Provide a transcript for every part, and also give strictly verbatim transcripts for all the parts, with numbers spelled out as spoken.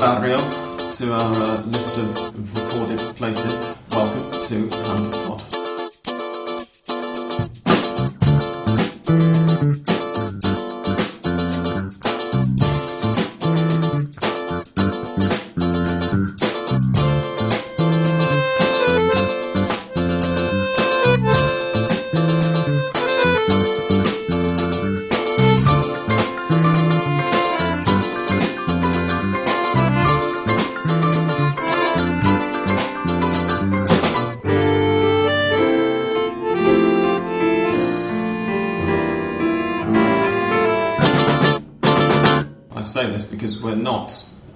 barrio to our uh, list of recorded places. Welcome to Hampod.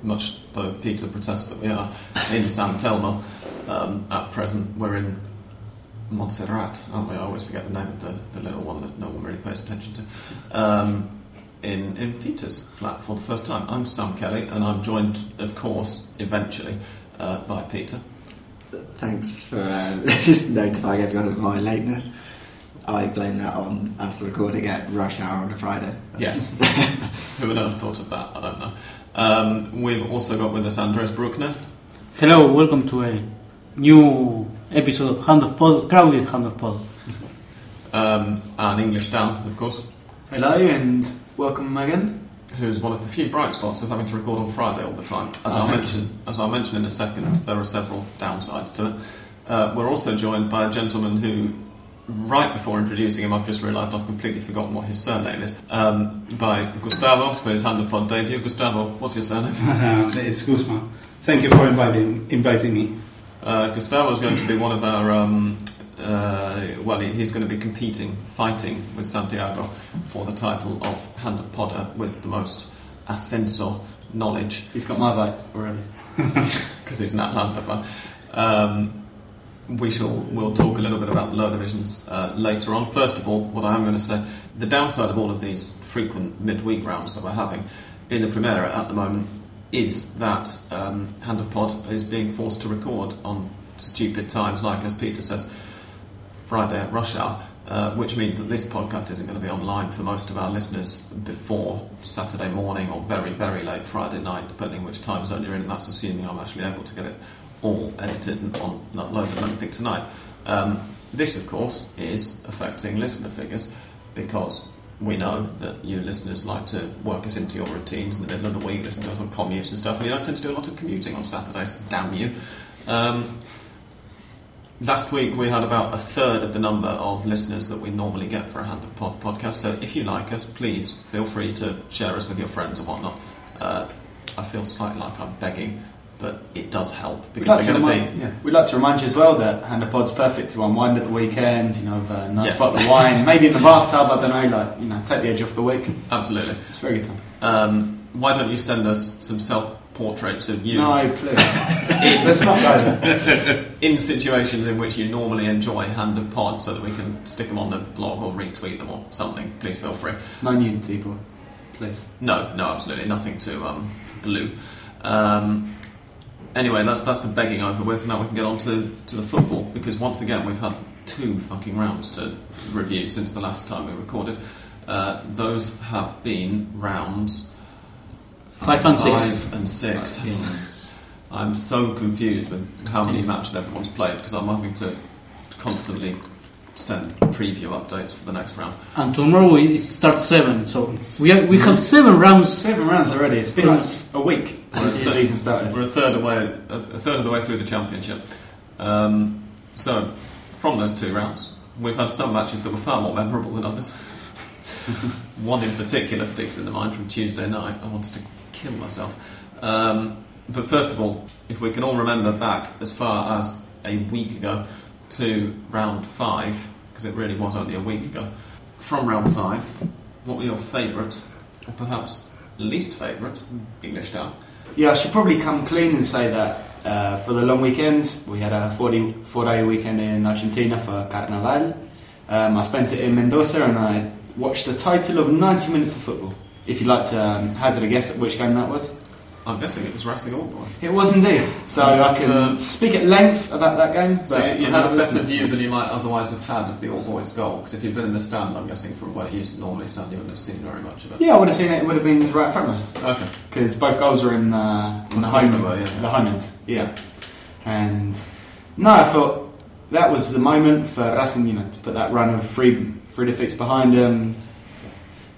Much though Peter protests that we are in San Telmo um, at present. We're in Montserrat, aren't we? I always forget the name of the, the little one that no one really pays attention to. Um, in, in Peter's flat for the first time. I'm Sam Kelly, and I'm joined, of course, eventually, uh, by Peter. Thanks for uh, just notifying everyone of my lateness. I blame that on us recording at rush hour on a Friday. Yes. Who would have thought of that? I don't know. Um, we've also got with us Andres Bruckner. Hello, welcome to a new episode of Hand of Pod, crowded Hand of Pod. Um, and English Dan, of course. Hello, and welcome Megan, who's one of the few bright spots of having to record on Friday all the time. As oh, I'll mention, as I'll mention in a second, there are several downsides to it. Uh, we're also joined by a gentleman who, right before introducing him, I've just realised I've completely forgotten what his surname is. Um, by Gustavo for his Hand of Pod debut. Gustavo, what's your surname? It's Guzman. Thank you for inviting inviting me. Uh, Gustavo is going to be one of our. Um, uh, well, he, he's going to be competing, fighting with Santiago for the title of Hand of Podder with the most Ascenso knowledge. He's got my vote already because he's an Atlanta fan. Um, We shall we'll talk a little bit about the lower divisions uh, later on. First of all, what I am going to say, the downside of all of these frequent midweek rounds that we're having in the Primera at the moment is that um, Hand of Pod is being forced to record on stupid times, like, as Peter says, Friday at rush hour, uh, which means that this podcast isn't going to be online for most of our listeners before Saturday morning or very, very late Friday night, depending on which time zone you're in, and that's assuming I'm actually able to get it all edited and on uploaded and everything tonight. Um, this, of course, is affecting listener figures because we know that you listeners like to work us into your routines in the middle of the week, listen to us on commutes and stuff, and you don't tend to do a lot of commuting on Saturdays, damn you. Um, last week we had about a third of the number of listeners that we normally get for a Hand of Pod podcast, so if you like us, please feel free to share us with your friends and whatnot. Uh, I feel slightly like I'm begging, but it does help because like they're going to be. Yeah. We'd like to remind you as well that Hand of Pod's perfect to unwind at the weekend, you know, with a nice yes. bottle of wine, maybe in the bathtub, I don't know, like, you know, take the edge off the week. Absolutely. It's a very good time. Um, why don't you send us some self-portraits of you? No, please. in, Let's not go there. In situations in which you normally enjoy Hand of Pod so that we can stick them on the blog or retweet them or something. Please feel free. No nudity, boy. Please. No, no, absolutely. Nothing to um, blue. Um... Anyway, that's that's the begging over with. Now we can get on to, to the football, because once again we've had two fucking rounds to review since the last time we recorded. Uh, those have been rounds five, five and six. Five and six. Five, yes. I'm so confused with how many yes. matches everyone's played, because I'm having to constantly send preview updates for the next round. And tomorrow we start seven, so we have, we have seven rounds. Seven rounds already. It's been like a week. We're, third, started. we're a third away, a third of the way through the championship. Um, so, from those two rounds, we've had some matches that were far more memorable than others. One in particular sticks in the mind from Tuesday night. I wanted to kill myself. Um, but first of all, if we can all remember back as far as a week ago to round five, because it really was only a week ago. From round five, what were your favourite, or perhaps least favourite, English town? Yeah, I should probably come clean and say that uh, for the long weekend, we had a forty-four day weekend in Argentina for Carnaval. Um, I spent it in Mendoza and I watched a total of ninety minutes of football. If you'd like to um, hazard a guess at which game that was. I'm guessing it was Racing All Boys. It was indeed. So uh, I can uh, speak at length about that game. But so you, you had a better view than you might otherwise have had of the All Boys goal, because if you'd been in the stand, I'm guessing from where you normally stand, you wouldn't have seen very much of it. Yeah, I would have seen it. It would have been right in front of us. Okay. Because both goals were in, uh, in the home end. Yeah, yeah. The home end. Yeah. And no, I thought that was the moment for Racing, you know, to put that run of three three defeats behind them,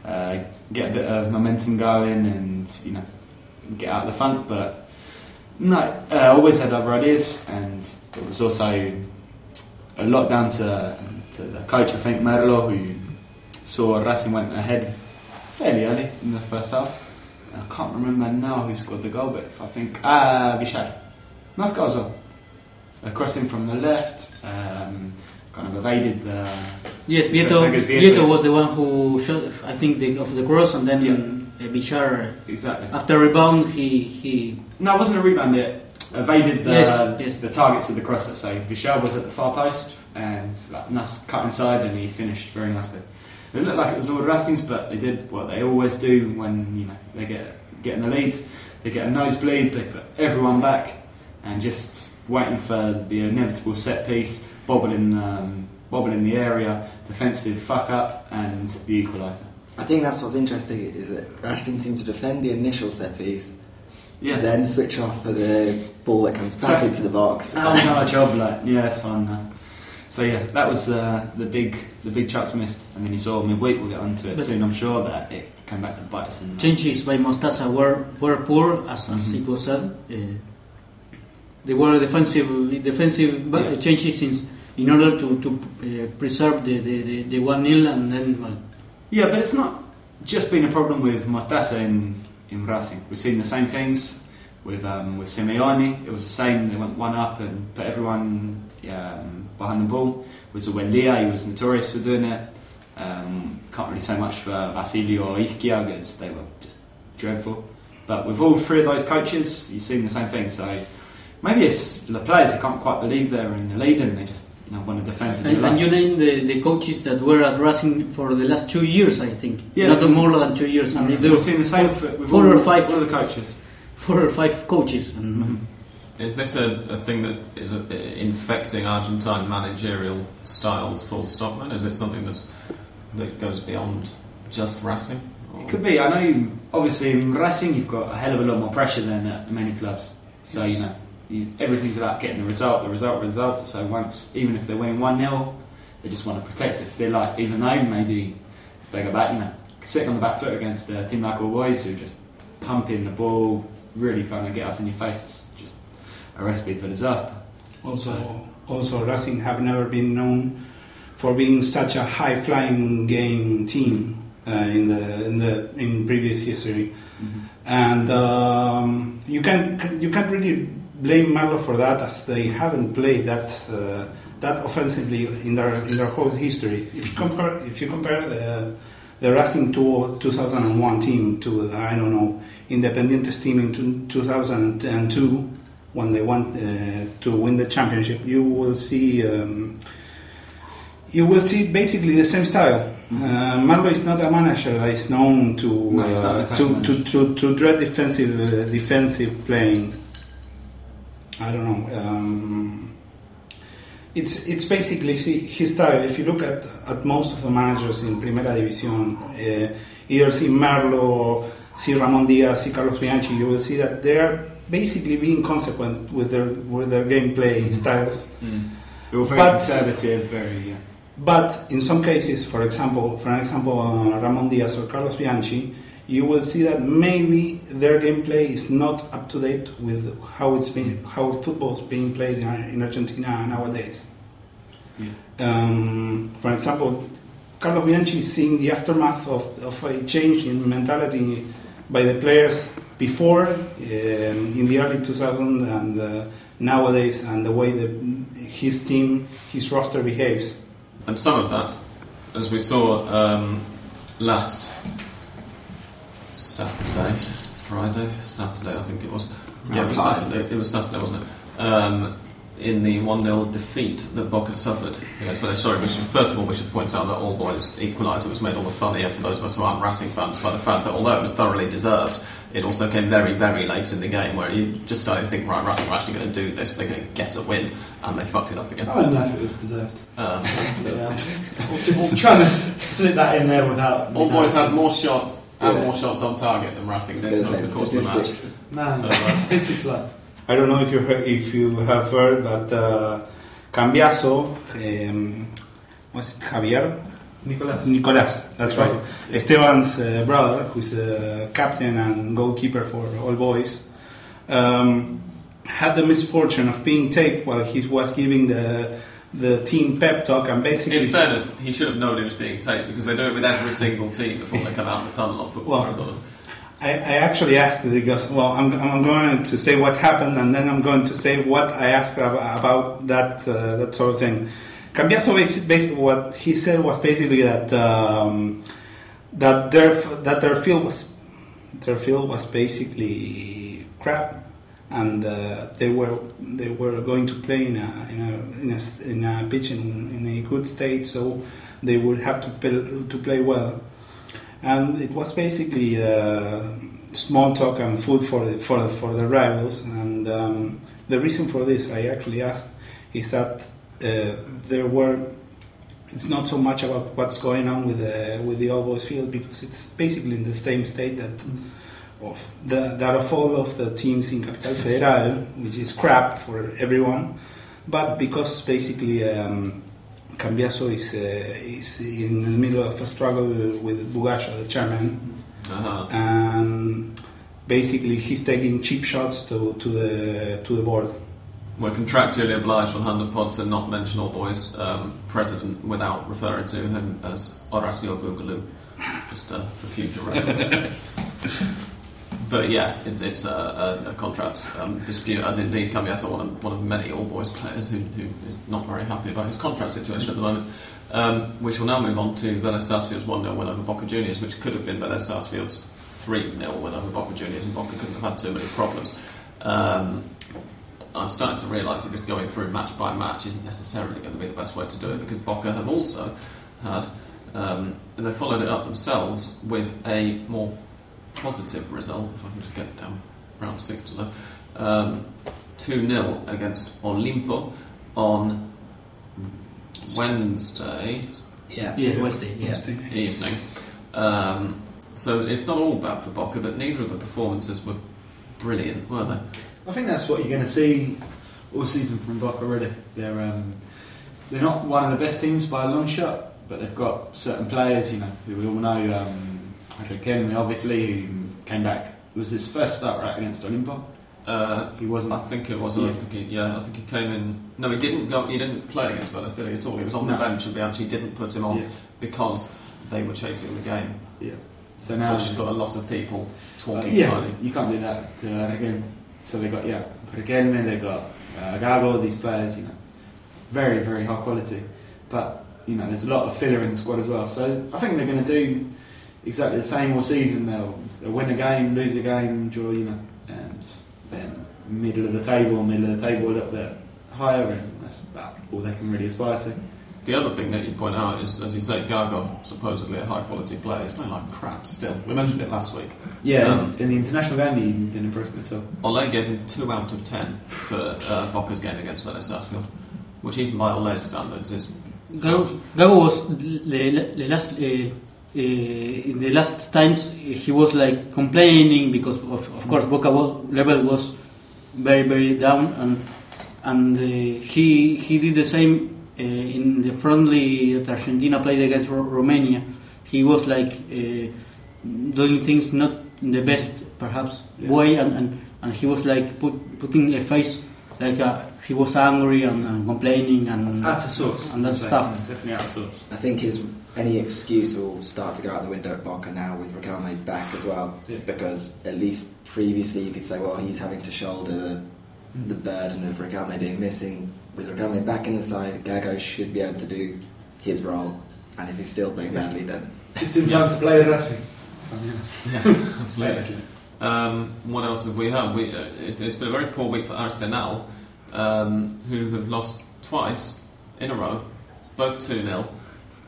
uh, get a bit of momentum going, and you know. Get out of the front, but no, I uh, always had other ideas, and it was also a lot down to, to the coach, I think, Merlo, who saw Racing went ahead fairly early in the first half. I can't remember now who scored the goal, but if I think, ah, uh, Bichard. Nice goal as well. A crossing from the left, um, kind of evaded the. Yes, Vieto, Vieto was the one who shot, I think, the, of the cross, and then. Yeah. Bichard, exactly. After rebound, he, he no, it wasn't a rebound. It evaded the yes, yes. the targets of the crosser. So Bichard was at the far post and like, nice cut inside, and he finished very nicely. It looked like it was all Racing's, but they did what they always do when you know they get get in the lead. They get a nosebleed. They put everyone back and just waiting for the inevitable set piece, bobbling um, bobbling the area, defensive fuck up, and the equaliser. I think that's what's interesting, is that Racing seems to defend the initial set piece, yeah. Then switch off for the ball that comes back so, into the box. Oh, no, job, like yeah, that's fine. No. So yeah, that was uh, the big the big chance missed, and then you saw midweek. We'll get onto it but soon. I'm sure that it came back to bite us. In changes by Mostaza were were poor, as, as mm-hmm. it was said. Uh, they were defensive defensive yeah. changes in, in order to to uh, preserve the the, the, the one nil, and then. Well, yeah, but it's not just been a problem with Mostaza in, in Racing. We've seen the same things with um, with Simeone. It was the same. They went one up and put everyone um, behind the ball. Was Wendia, he was notorious for doing it. Um, can't really say much for Vasili or Ichkia, because they were just dreadful. But with all three of those coaches, you've seen the same thing. So maybe it's the players that can't quite believe they're in the lead, and they just. No, one of the and, and you named the, the coaches that were at Racing for the last two years, I think. Yeah. Not more than two years. And no, they we've seen the same with four all, or five all the coaches. Four or five coaches. Mm-hmm. Is this a, a thing that is a, infecting Argentine managerial styles? Full stop. Then is it something that's, that goes beyond just Racing? Or? It could be. I know. You, obviously, in Racing, you've got a hell of a lot more pressure than at many clubs. So yes. you know. You, everything's about getting the result, the result, the result. So once, even if they're winning one nil, they just want to protect it for their life. Even though maybe if they go back, you know, sitting on the back foot against a team like All Boys, who just pump in the ball, really trying to get up in your face, it's just a recipe for disaster. Also, also Racing have never been known for being such a high-flying game team uh, in the in the in previous history, mm-hmm. and um, you can you can't really. Blame Merlo for that, as they haven't played that uh, that offensively in their in their whole history. If you compare if you compare the, the Racing two thousand one team to the, I don't know Independiente's team in two thousand two when they went uh, to win the championship, you will see um, you will see basically the same style. Uh, Merlo is not a manager that is known to no, uh, to, to, to to dread defensive uh, defensive playing. I don't know. Um, it's it's basically his style. If you look at, at most of the managers in Primera División, uh, either see Merlo, see Ramón Díaz, see Carlos Bianchi, you will see that they are basically being consequent with their with their gameplay mm-hmm. styles. Mm. They were very but, conservative, very. Yeah. But in some cases, for example, for example, uh, Ramón Díaz or Carlos Bianchi. You will see that maybe their gameplay is not up to date with how it's been, how football's being played in Argentina nowadays. Yeah. Um, for example, Carlos Bianchi is seeing the aftermath of, of a change in mentality by the players before, um, in the early two thousands, and uh, nowadays, and the way that his team, his roster behaves. And some of that, as we saw um, last. Saturday, Friday, Saturday, I think it was. Yeah, it was Saturday. It was Saturday, wasn't it? Um, in the one nil defeat that Boca suffered against Vélez Sarsfield. First of all, we should point out that All Boys equaliser was made all the funnier for those of us who aren't Racing fans by the fact that although it was thoroughly deserved, it also came very, very late in the game, where you just started to think, right, Racing are actually going to do this, they're going to get a win, and they fucked it up again. I don't know if it was deserved. Uh, yeah. Just trying to slip that in there without... All Boys had more shots and yeah. more shots on target than Racing did over the course of the match. Man, so, uh, statistics like... I don't know if you heard, if you have heard that uh, Cambiaso, um, was it Javier? Nicolás. Nicolás, that's right. Esteban's uh, brother, who's the captain and goalkeeper for All Boys, um, had the misfortune of being taped while he was giving the the team pep talk, and basically... In fairness, he should have known he was being taped, because they do it with every single team before they come out of the tunnel on football records. I, I actually asked it because, well, I'm, I'm going to say what happened, and then I'm going to say what I asked about that uh, that sort of thing. Cambiaso, basically, what he said was basically that um, that their that their field was their field was basically crap, and uh, they were they were going to play in a in a in a, in a pitch in, in a good state, so they would have to play, to play well, and it was basically uh, small talk and food for the, for the, for the rivals, and um, the reason for this I actually asked is that. Uh, there were. It's not so much about what's going on with the with the All Boys field, because it's basically in the same state that of the, that of all of the teams in Capital Federal, which is crap for everyone. But because basically um, Cambiaso is uh, is in the middle of a struggle with Bugallo, the chairman, uh-huh. and basically he's taking cheap shots to, to the to the board. We're contractually obliged on Hunderpod to not mention All Boys um, president without referring to him as Horacio Boogaloo, just uh, for future reference. But yeah, it's, it's a, a, a contract um, dispute, as indeed Cambiaso, one of, one of many All Boys players who, who is not very happy about his contract situation at the moment. Um, we shall now move on to Vélez Sarsfield's one nil win over Boca Juniors, which could have been Vélez Sarsfield's three nil win over Boca Juniors, and Boca couldn't have had too many problems. Um, I'm starting to realise that just going through match by match isn't necessarily going to be the best way to do it, because Boca have also had, um, and they followed it up themselves with a more positive result, if I can just get down round six to low, um, two nil against Olimpo on Wednesday. Yeah, yeah Wednesday, yeah. Wednesday evening. Um, so it's not all bad for Boca, but neither of the performances were brilliant, were they? I think that's what you're going to see all season from Boca, really. They're um, they're not one of the best teams by a long shot, but they've got certain players, you know, who we all know. Um, Riquelme, obviously, who came back. It was his first start right against Olimpo. Uh, he wasn't. I think it was. Yeah. I think he, yeah, I think he came in. No, he didn't go. He didn't play against Vélez, did he, at all? He was on no. the bench, and they actually didn't put him on yeah. because they were chasing the game. Yeah. So now she's got a lot of people talking. Uh, yeah, tiny. You can't do that to uh, again. So they got yeah, Riquelme, they got uh, Gago, these players, you know, very very high quality. But you know, there's a lot of filler in the squad as well. So I think they're going to do exactly the same all season. They'll, they'll win a game, lose a game, draw, you know, and then middle of the table, middle of the table, a little bit higher, and that's about all they can really aspire to. The other thing that you point out is, as you say, Gago, supposedly a high-quality player, is playing like crap still. We mentioned it last week. Yeah, um, in the international game, he didn't improve at all. Ole gave him two out of ten for uh, Boca's game against Vélez Sarsfield, which even by Ole's standards is... Gago, Gago was... The, the last, uh, uh, in the last times, he was like complaining because, of, of course, Boca level was very, very down, and and uh, he he did the same... Uh, in the friendly that Argentina played against R- Romania, he was like uh, doing things not in the best, perhaps, yeah. way, and, and, and he was like put, putting a face like a, he was angry and, and complaining and out of sorts and that it's stuff. It's definitely out of sorts. I think his any excuse will start to go out the window at Boca now with Riquelme back as well, yeah. because at least previously you could say, well, he's having to shoulder the burden of Riquelme being missing. With Riquelme back in the side, Gago should be able to do his role, and if he's still playing badly, then it's in time to play the Racing. Yes, absolutely. Um, what else have we had? We, uh, it, it's been a very poor week for Arsenal, um, who have lost twice in a row, both two nil,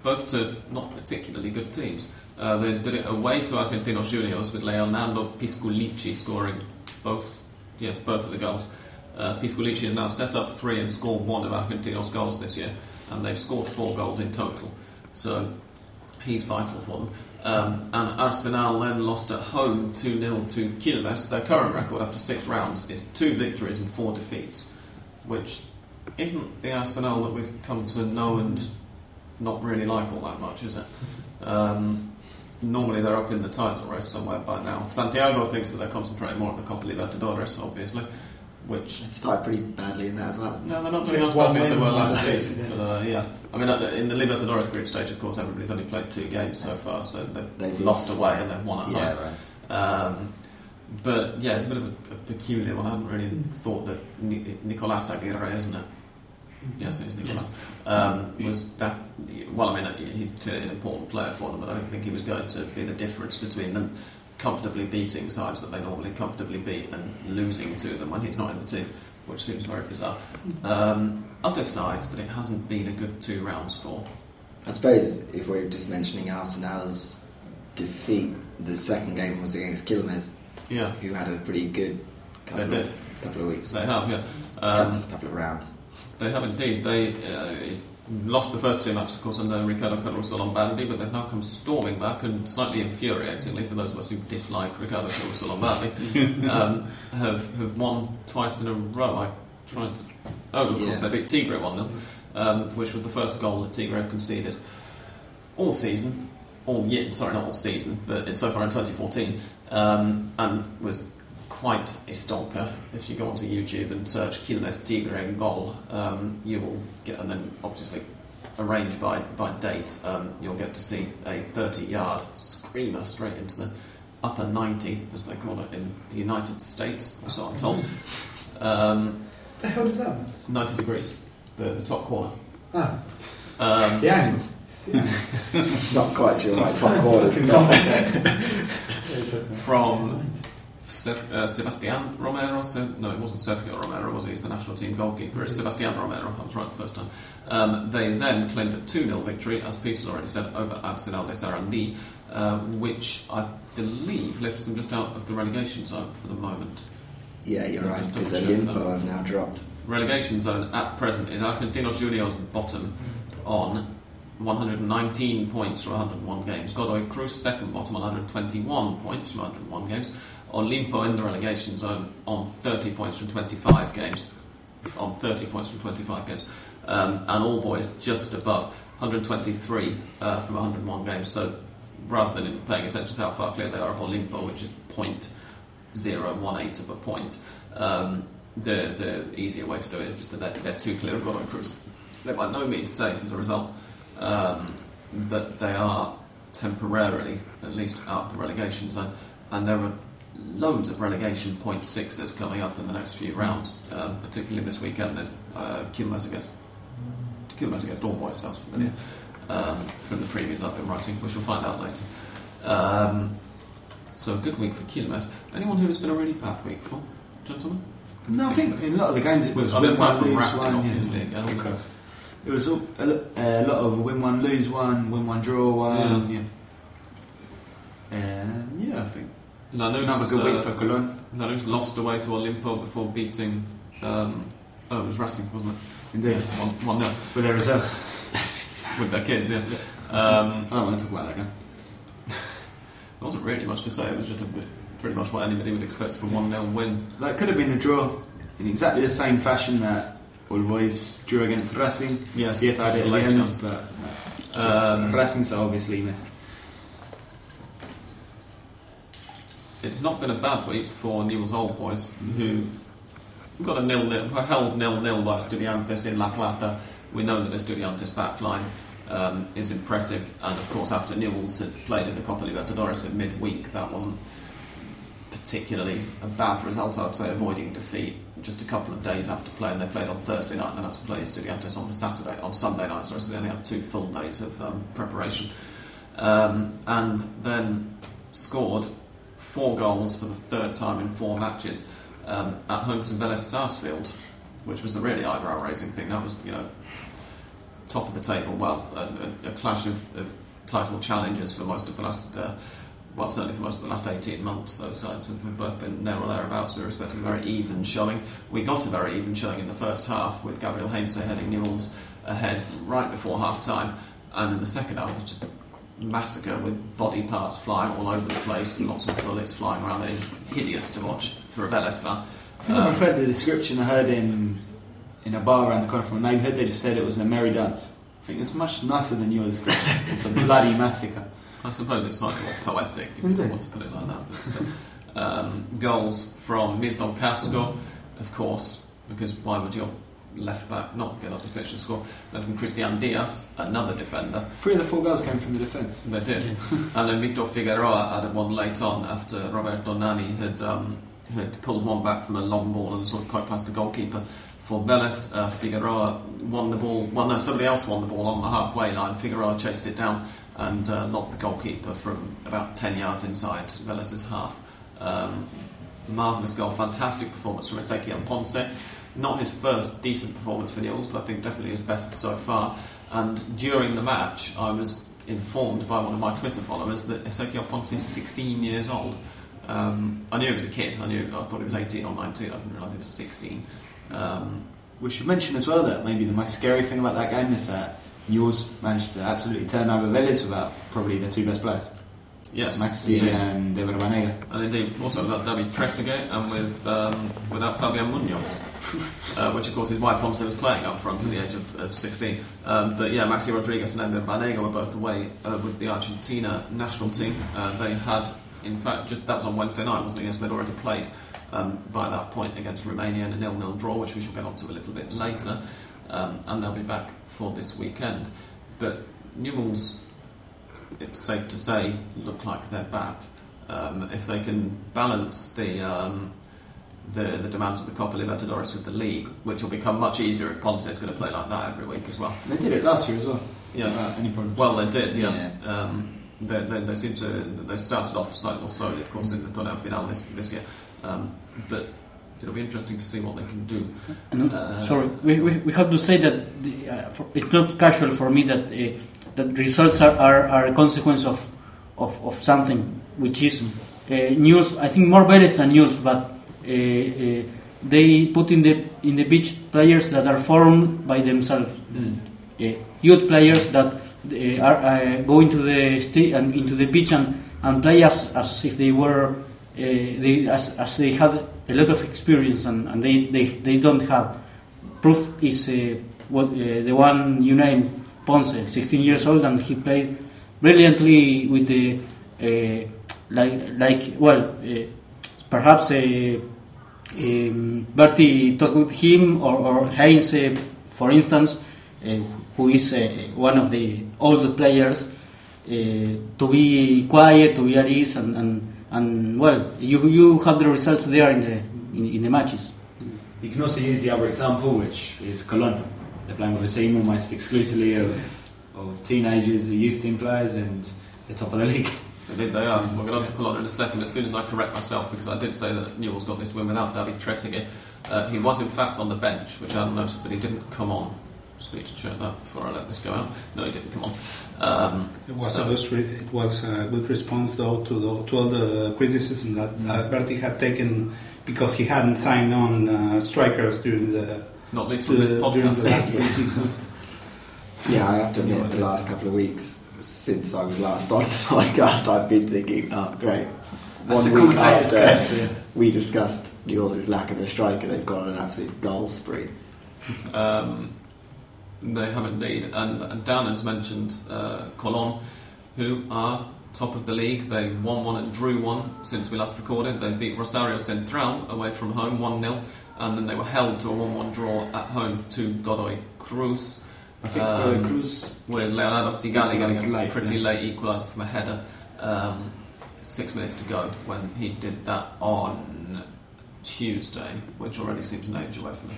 both to not particularly good teams. Uh, they did it away to Argentinos Juniors with Leonardo Pisculichi scoring both, yes, both of the goals. Uh, Pisculichi has now set up three and scored one of Argentinos' goals this year, and they've scored four goals in total. So he's vital for them. Um, and Arsenal then lost at home two nil to Quilmes. Their current record after six rounds is two victories and four defeats, which isn't the Arsenal that we've come to know and not really like all that much, is it? Um, normally they're up in the title race somewhere by now. Santiago thinks that they're concentrating more on the Copa Libertadores, obviously, which... They started pretty badly in that as well. No, they're not doing as badly as they were last season. But, uh, yeah. I mean, in the Libertadores group stage, of course, everybody's only played two games so far, so they've, they've lost away and they've won at yeah, home. Right. Um, but, yeah, it's a bit of a, a peculiar one. I hadn't really mm. thought that Ni- Nicolás Aguirre, isn't it? Yes, it is Nicolás. Yes. Um, was that, well, I mean, he's clearly an important player for them, but I don't think he was going to be the difference between them comfortably beating sides that they normally comfortably beat and losing to them when he's not in the team, which seems very bizarre. Um, other sides that it hasn't been a good two rounds for. I suppose if we're just mentioning Arsenal's defeat, the second game was against Quilmes, yeah, who had a pretty good couple, they did. Of, couple of weeks. They have, yeah. Um, a couple of rounds. They have indeed. They uh, lost the first two matches, of course, under Ricardo Caruso Lombardi, but they've now come storming back, and slightly infuriatingly for those of us who dislike Ricardo Caruso Lombardi, um, have have won twice in a row. I tried to. Oh, of yeah. course, they beat Tigre one nil, um, which was the first goal that Tigre have conceded all season, all year. Sorry, not all season, but so far in twenty fourteen, um, and was. Quite a stalker. If you go onto YouTube and search Quilmes Tigre goal, um, you will get, and then obviously arranged by, by date, um, you'll get to see a thirty yard screamer straight into the upper ninety, as they call it in the United States, or so I'm told. Um, the hell is that? ninety degrees, the, the top corner. Ah. Um, yeah. Not quite sure, right? Top corner's not. From. Se- uh, Sebastian Romero so, no it wasn't Sergio Romero was he he's the national team goalkeeper, it's Sebastian Romero, I was right the first time. Um, they then claimed a two nil victory, as Peter's already said, over Arsenal de Sarandí, uh, which I believe lifts them just out of the relegation zone for the moment. Yeah, you're right, because Olimpo have now dropped. Relegation zone at present is Argentinos Juniors bottom on one hundred nineteen points from one hundred one games, Godoy Cruz second bottom on one hundred twenty-one points from one hundred one games, Olimpo in the relegation zone on thirty points from twenty-five games. On thirty points from twenty-five games. Um, and All Boys just above, one hundred twenty-three uh, from one hundred one games. So rather than paying attention to how far clear they are of Olimpo, which is zero point zero one eight of a point, um, the, the easier way to do it is just that they're, they're too clear of Godoy Cruz. They're by no means safe as a result, um, but they are temporarily at least out of the relegation zone. And there are loads of relegation point sixes coming up in the next few rounds, um, particularly this weekend. There's uh, Quilmes against Quilmes against All Boys, sounds familiar, um, from the previews I've been writing, which you'll find out later. Um, so a good week for Quilmes. Anyone who has been a really bad week for, gentlemen? No, I think in a lot of the games it was. I mean, apart from Racing, obviously. It was all, a, lo- a lot of win one, lose one, win one, draw one. Yeah. Yeah, um, yeah I think. Lanús, good week for Colón. Lanús lost away to Olimpo before beating. Um, oh, it was Racing, wasn't it? Indeed, yeah, one nil no. with their reserves, with their kids. Yeah. Um, I don't want to talk about that again. There wasn't really much to say. It was just a bit, pretty much what anybody would expect from one nil win. That could have been a draw in exactly the same fashion that All Boys drew against Racing. Yes, yet I did lose, but um, Racing's obviously missed. It's not been a bad week for Newell's Old Boys, who got a nil-nil, held nil-nil by Estudiantes in La Plata. We know that Estudiantes' backline um, is impressive, and of course, after Newell's had played in the Copa Libertadores in midweek, that wasn't particularly a bad result. I would say avoiding defeat just a couple of days after playing. They played on Thursday night, then had to play Estudiantes on Saturday, on Sunday night. Sorry, so they only had two full days of um, preparation, um, and then scored four goals for the third time in four matches um, at home to Vélez Sarsfield, which was the really eyebrow-raising thing. That was, you know, top of the table. Well, a, a clash of, of title challengers for most of the last, uh, well, certainly for most of the last eighteen months. Those sides have both been there or thereabouts. We were expecting a very even showing. We got a very even showing in the first half, with Gabriel Heinze heading Newell's ahead right before half-time, and in the second half, it was just a massacre with body parts flying all over the place and lots of bullets flying around. It was hideous to watch for a Vélez fan. I think um, I preferred the description I heard in in a bar around the corner from a neighbourhood. They just said it was a merry dance. I think it's much nicer than your description. It's a bloody massacre. I suppose it's slightly more poetic, if Indeed. you want to put it like that. But still. Um, goals from Milton Casco, of course, because why would your left back not get up the pitch and score? Then from Christian Diaz, another defender. Three of the four goals came from the defence. They did. And then Victor Figueroa added one late on after Roberto Nani had um, had pulled one back from a long ball and sort of quite past the goalkeeper. For Vélez, uh, Figueroa won the ball. Well, no, somebody else won the ball on the halfway line. Figueroa chased it down and uh, knocked the goalkeeper from about ten yards inside Vélez's half. Um, marvellous goal, fantastic performance from Ezequiel Ponce. Not his first decent performance for Newell's, but I think definitely his best so far. And during the match, I was informed by one of my Twitter followers that Ezequiel Ponce is sixteen years old. Um, I knew he was a kid. I knew I thought he was eighteen or nineteen. I didn't realise he was sixteen. Um, we should mention as well that maybe the most scary thing about that game is that Newell's managed to absolutely turn over Vélez without probably their two best players. Yes, Maxi yeah. and David Vanega. And indeed, also without David Trezeguet and with um, without Fabian Munoz, uh, which of course is why Ponce was playing up front at the age of, of sixteen. Um, but yeah, Maxi Rodriguez and David Vanega were both away uh, with the Argentina national team. Uh, they had, in fact, just that was on Wednesday night, wasn't it? Yes, they'd already played. Um, by that point against Romania in a nil-nil draw, which we shall get onto a little bit later, um, and they'll be back for this weekend. But Newell's, it's safe to say, look like they're back. Um, if they can balance the, um, the the demands of the Copa Libertadores with the league, which will become much easier if Ponce is going to play like that every week as well. They did it last year as well. Yeah, without any problem. Well, they did. Yeah. yeah. Um, they, they, they seem to they started off slightly more slowly, of course, in the Torneo Final this, this year. Um, but it'll be interesting to see what they can do. And, uh, sorry, we, we we have to say that the, uh, for, it's not casual for me that uh, that results are, are, are a consequence of, of, of something which is uh, Newell's. I think more Vélez than Newell's, but uh, uh, they put in the in the pitch players that are formed by themselves, mm. uh, youth players that uh, are uh, go into the st- and into the pitch and, and play as as if they were. Uh, they, as, as they had a lot of experience and, and they, they, they don't have. Proof is uh, what uh, the one you named, Ponce, sixteen years old, and he played brilliantly with the uh, like like well uh, perhaps uh, um, Bertie talked with him or, or Heinz, uh, for instance, uh, who is uh, one of the older players, uh, to be quiet, to be at ease, and. and And well, you you have the results there in the in, in the matches. You can also use the other example, which is Colón. They're playing with a team almost exclusively of of teenagers, of youth team players, and they're top of the league. Indeed, they are. We'll get on to Colón in a second. As soon as I correct myself, because I did say that Newell's got this win without David Trezeguet. Uh, he was in fact on the bench, which I noticed, but he didn't come on. Just need to check that before I let this go out. No, it didn't come on. Um, it was, so. a, it was a good response, though, to, the, to all the criticism that uh, Bertie had taken because he hadn't signed on uh, strikers during the not least from the, this podcast last season. Yeah, I have to admit, the last couple of weeks since I was last on the podcast, I've been thinking, oh, great. One week after we discussed Newell's lack of a striker, they've got an absolute goal spree. Um. They have indeed, and Dan has mentioned uh, Colón, who are top of the league. They won one and drew one since we last recorded. They beat Rosario Central away from home one nil, and then they were held to a one one draw at home to Godoy Cruz. I think um, Godoy Cruz with Leonardo Sigali getting a pretty yeah. late equaliser from a header. Um, six minutes to go when he did that on Tuesday, which already seems an age away from me.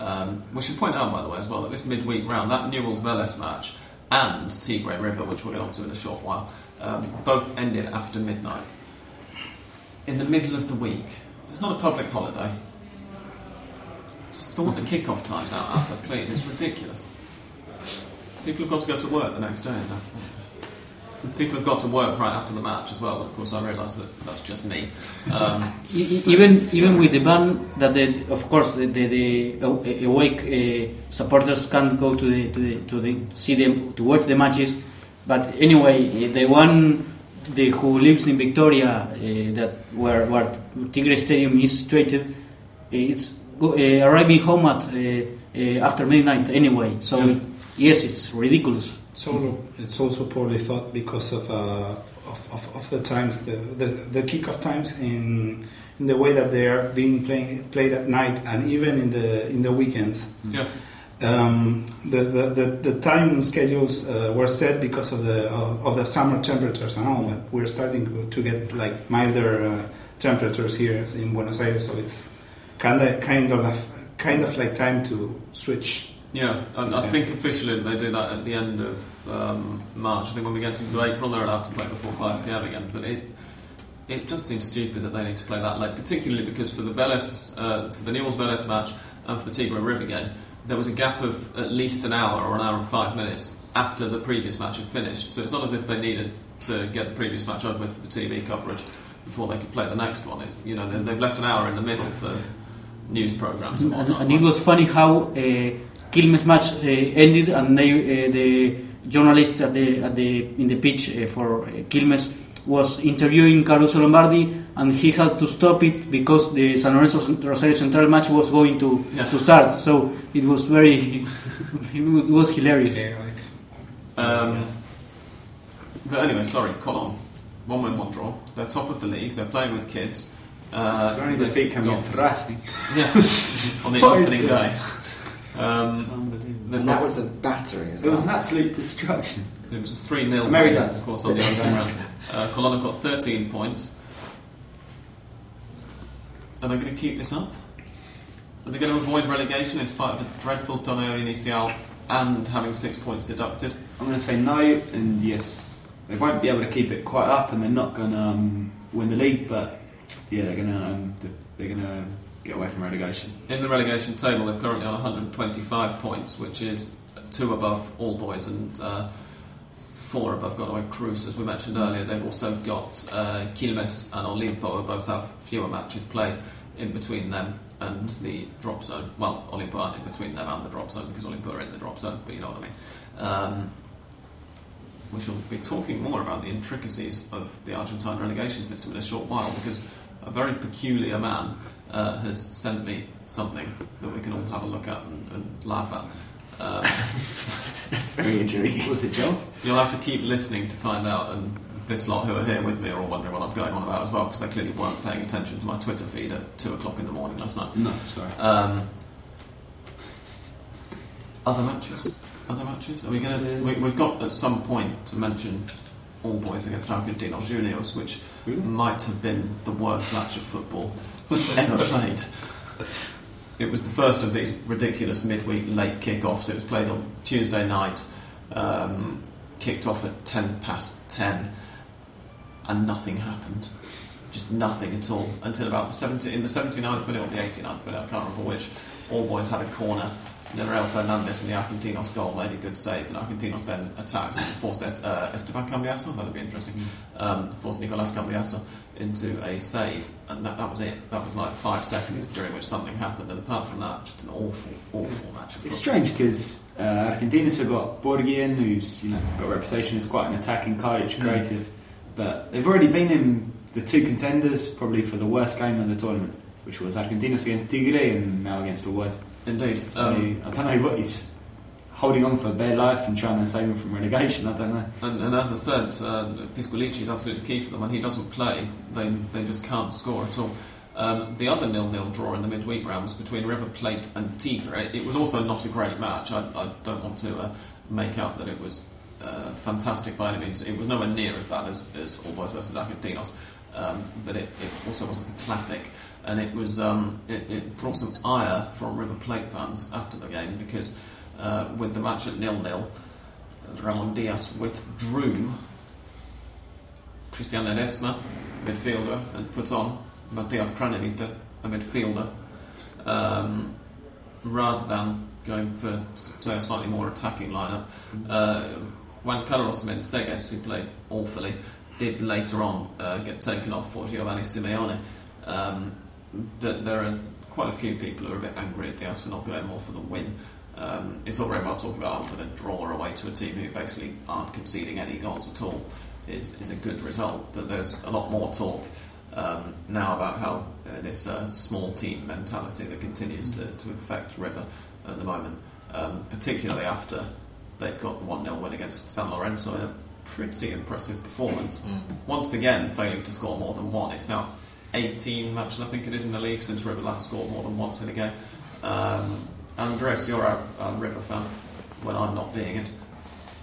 Um, we should point out, by the way, as well, that this midweek round, that Newell's Vélez match and Tigre River, which we'll get on to in a short while, um, both ended after midnight. In the middle of the week. It's not a public holiday. Just sort the kickoff times out, Alpha, please. It's ridiculous. People have got to go to work the next day. people have got to work right after the match as well, but of course I realise that that's just me. Um, even even with the ban that they, of course the, the, the awake uh, supporters can't go to the to the to the see them to watch the matches, but anyway the one the who lives in Victoria uh, that where where Tigre Stadium is situated, it's go, uh, arriving home at uh, uh, after midnight anyway. So yeah. Yes, it's ridiculous. So it's also poorly thought because of, uh, of, of of the times, the the, the kickoff times, in in the way that they are being playing, played at night and even in the in the weekends. Yeah. Um, the, the, the, the time schedules uh, were set because of the of, of the summer temperatures and all, but we're starting to get like milder uh, temperatures here in Buenos Aires, so it's kind of kind of kind of like time to switch. Yeah, and I think officially they do that at the end of um, March. I think when we get into April, they're allowed to play before five p m again. But it it just seems stupid that they need to play that late, particularly because for the Vélez, uh, for the Newell's Vélez match and for the Tigre River game, there was a gap of at least an hour or an hour and five minutes after the previous match had finished. So it's not as if they needed to get the previous match over with for the T V coverage before they could play the next one. It, you know, they've left an hour in the middle for news programmes and whatnot. And it was funny how. Uh, Quilmes match uh, ended, and they, uh, the journalist at the at the in the pitch uh, for uh, Quilmes was interviewing Caruso Lombardi, and he had to stop it because the San Lorenzo Rosario Central match was going to, yeah. to start. So it was very it was hilarious. Um, but anyway, sorry, Colón, one win, one draw. They're top of the league. They're playing with kids. Uh, They're only the fake against Racing. Yeah, on the opening day. Um, and that was a battering as well. It was an absolute destruction. It was a three nil win, of course, on the opening round. Uh, Colón have got thirteen points. Are they going to keep this up? Are they going to avoid relegation in spite of the dreadful Torneo Inicial and having six points deducted? I'm going to say no and yes. They won't be able to keep it quite up, and they're not going to um, win the league. But yeah, they're going to um, they're going to. get away from relegation. In the relegation table, they're currently on one hundred twenty-five points, which is two above All Boys and uh, four above Godoy Cruz. As we mentioned earlier, they've also got uh, Quilmes and Olimpo, who both have fewer matches played in between them and the drop zone. Well, Olimpo aren't in between them and the drop zone, because Olimpo are in the drop zone, but you know what I mean. Um, we shall be talking more about the intricacies of the Argentine relegation system in a short while, because a very peculiar man Uh, has sent me something that we can all have a look at and, and laugh at. Um, That's very intriguing. What was it, Joel? You'll have to keep listening to find out, and this lot who are here with me are all wondering what I'm going on about as well, because they clearly weren't paying attention to my Twitter feed at two o'clock in the morning last night. No, sorry. Um, other matches? Other matches? Are we going to... We, we've got at some point to mention All Boys against Argentinos Juniors, which really? might have been the worst match of football ever played. It was the first of these ridiculous midweek late kick-offs. It was played on Tuesday night, um, kicked off at ten past ten, and nothing happened. Just nothing at all until about the seventy in the seventy-ninth minute or the eighty-ninth minute, I can't remember which. All Boys had a corner. Leonardo Fernandez and the Argentinos goal made a good save, and Argentinos then attacked and forced Est- uh, Esteban Cambiaso, that'd be interesting, um, forced Nicolás Cambiaso into a save, and that, that was it. That was like five seconds during which something happened, and apart from that, just an awful, awful match. It's strange because uh, Argentinos have got Borghian, who's you know got a reputation as quite an attacking coach, creative, mm. but they've already been in the two contenders probably for the worst game of the tournament, which was Argentinos against Tigre and now against All Boys. Indeed. So um, I don't know what he's just holding on for bare life and trying to save him from relegation. I don't know. And, and as I said, uh, Pisculichi is absolutely key for them. When he doesn't play, they they just can't score at all. Um, the other nil-nil draw in the midweek round was between River Plate and Tigre. It, it was also not a great match. I, I don't want to uh, make out that it was uh, fantastic by any means. It was nowhere near as bad as, as All Boys versus Argentinos, um, but it, it also wasn't a classic. And it was um, it, it brought some ire from River Plate fans after the game because uh, with the match at nil-nil, Ramon Diaz withdrew Cristian Ledesma, midfielder, and put on Matias Kranjevita, a midfielder, um, rather than going for say, a slightly more attacking lineup. Uh, Juan Carlos Mensegues, who played awfully, did later on uh, get taken off for Giovanni Simeone. Um, but there are quite a few people who are a bit angry at Diaz for not going more for the win. Um, it's all very well talking about but a draw away to a team who basically aren't conceding any goals at all is, is a good result, but there's a lot more talk um, now about how uh, this uh, small team mentality that continues to, to affect River at the moment, um, particularly after they've got the one nil win against San Lorenzo in a pretty impressive performance. Mm. Once again, failing to score more than one. It's now eighteen matches, I think it is, in the league since River last scored more than once in a game. Um, Andres, you're a, a River fan when I'm not being it.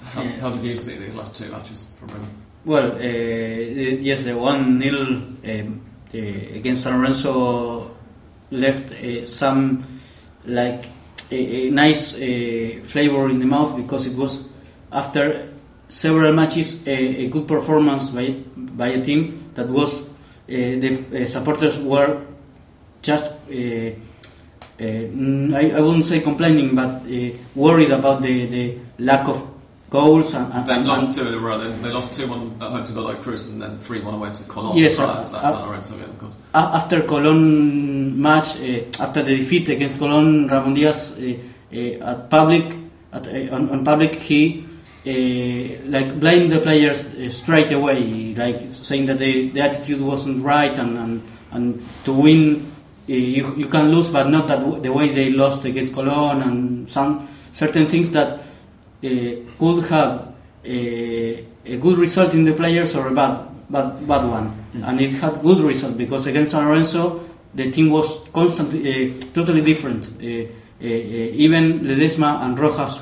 How, yeah. how did you see these last two matches from River? Well, uh, yes, the one nil um, uh, against San Lorenzo left uh, some like a, a nice uh, flavour in the mouth, because it was after several matches a, a good performance by by a team that was uh, the uh, supporters were just uh, uh, I, I wouldn't say complaining, but uh, worried about the, the lack of goals. And, and, they lost two in a row. They, they lost two one at home to Godoy Cruz and then three one away to Colón. Yes, so that's, that's uh, Lorenzo, yeah, of course. After Colón match, uh, after the defeat against Colón, Ramon Diaz uh, uh, at public at, uh, on, on public he uh, like blamed the players uh, straight away, like saying that they, the attitude wasn't right, and and, and to win. You, you can lose, but not that w- the way they lost against Colón, and some certain things that uh, could have a, a good result in the players or a bad bad, bad one. Mm-hmm. And it had good result, because against San Lorenzo the team was constantly uh, totally different. Uh, uh, uh, even Ledesma and Rojas, uh,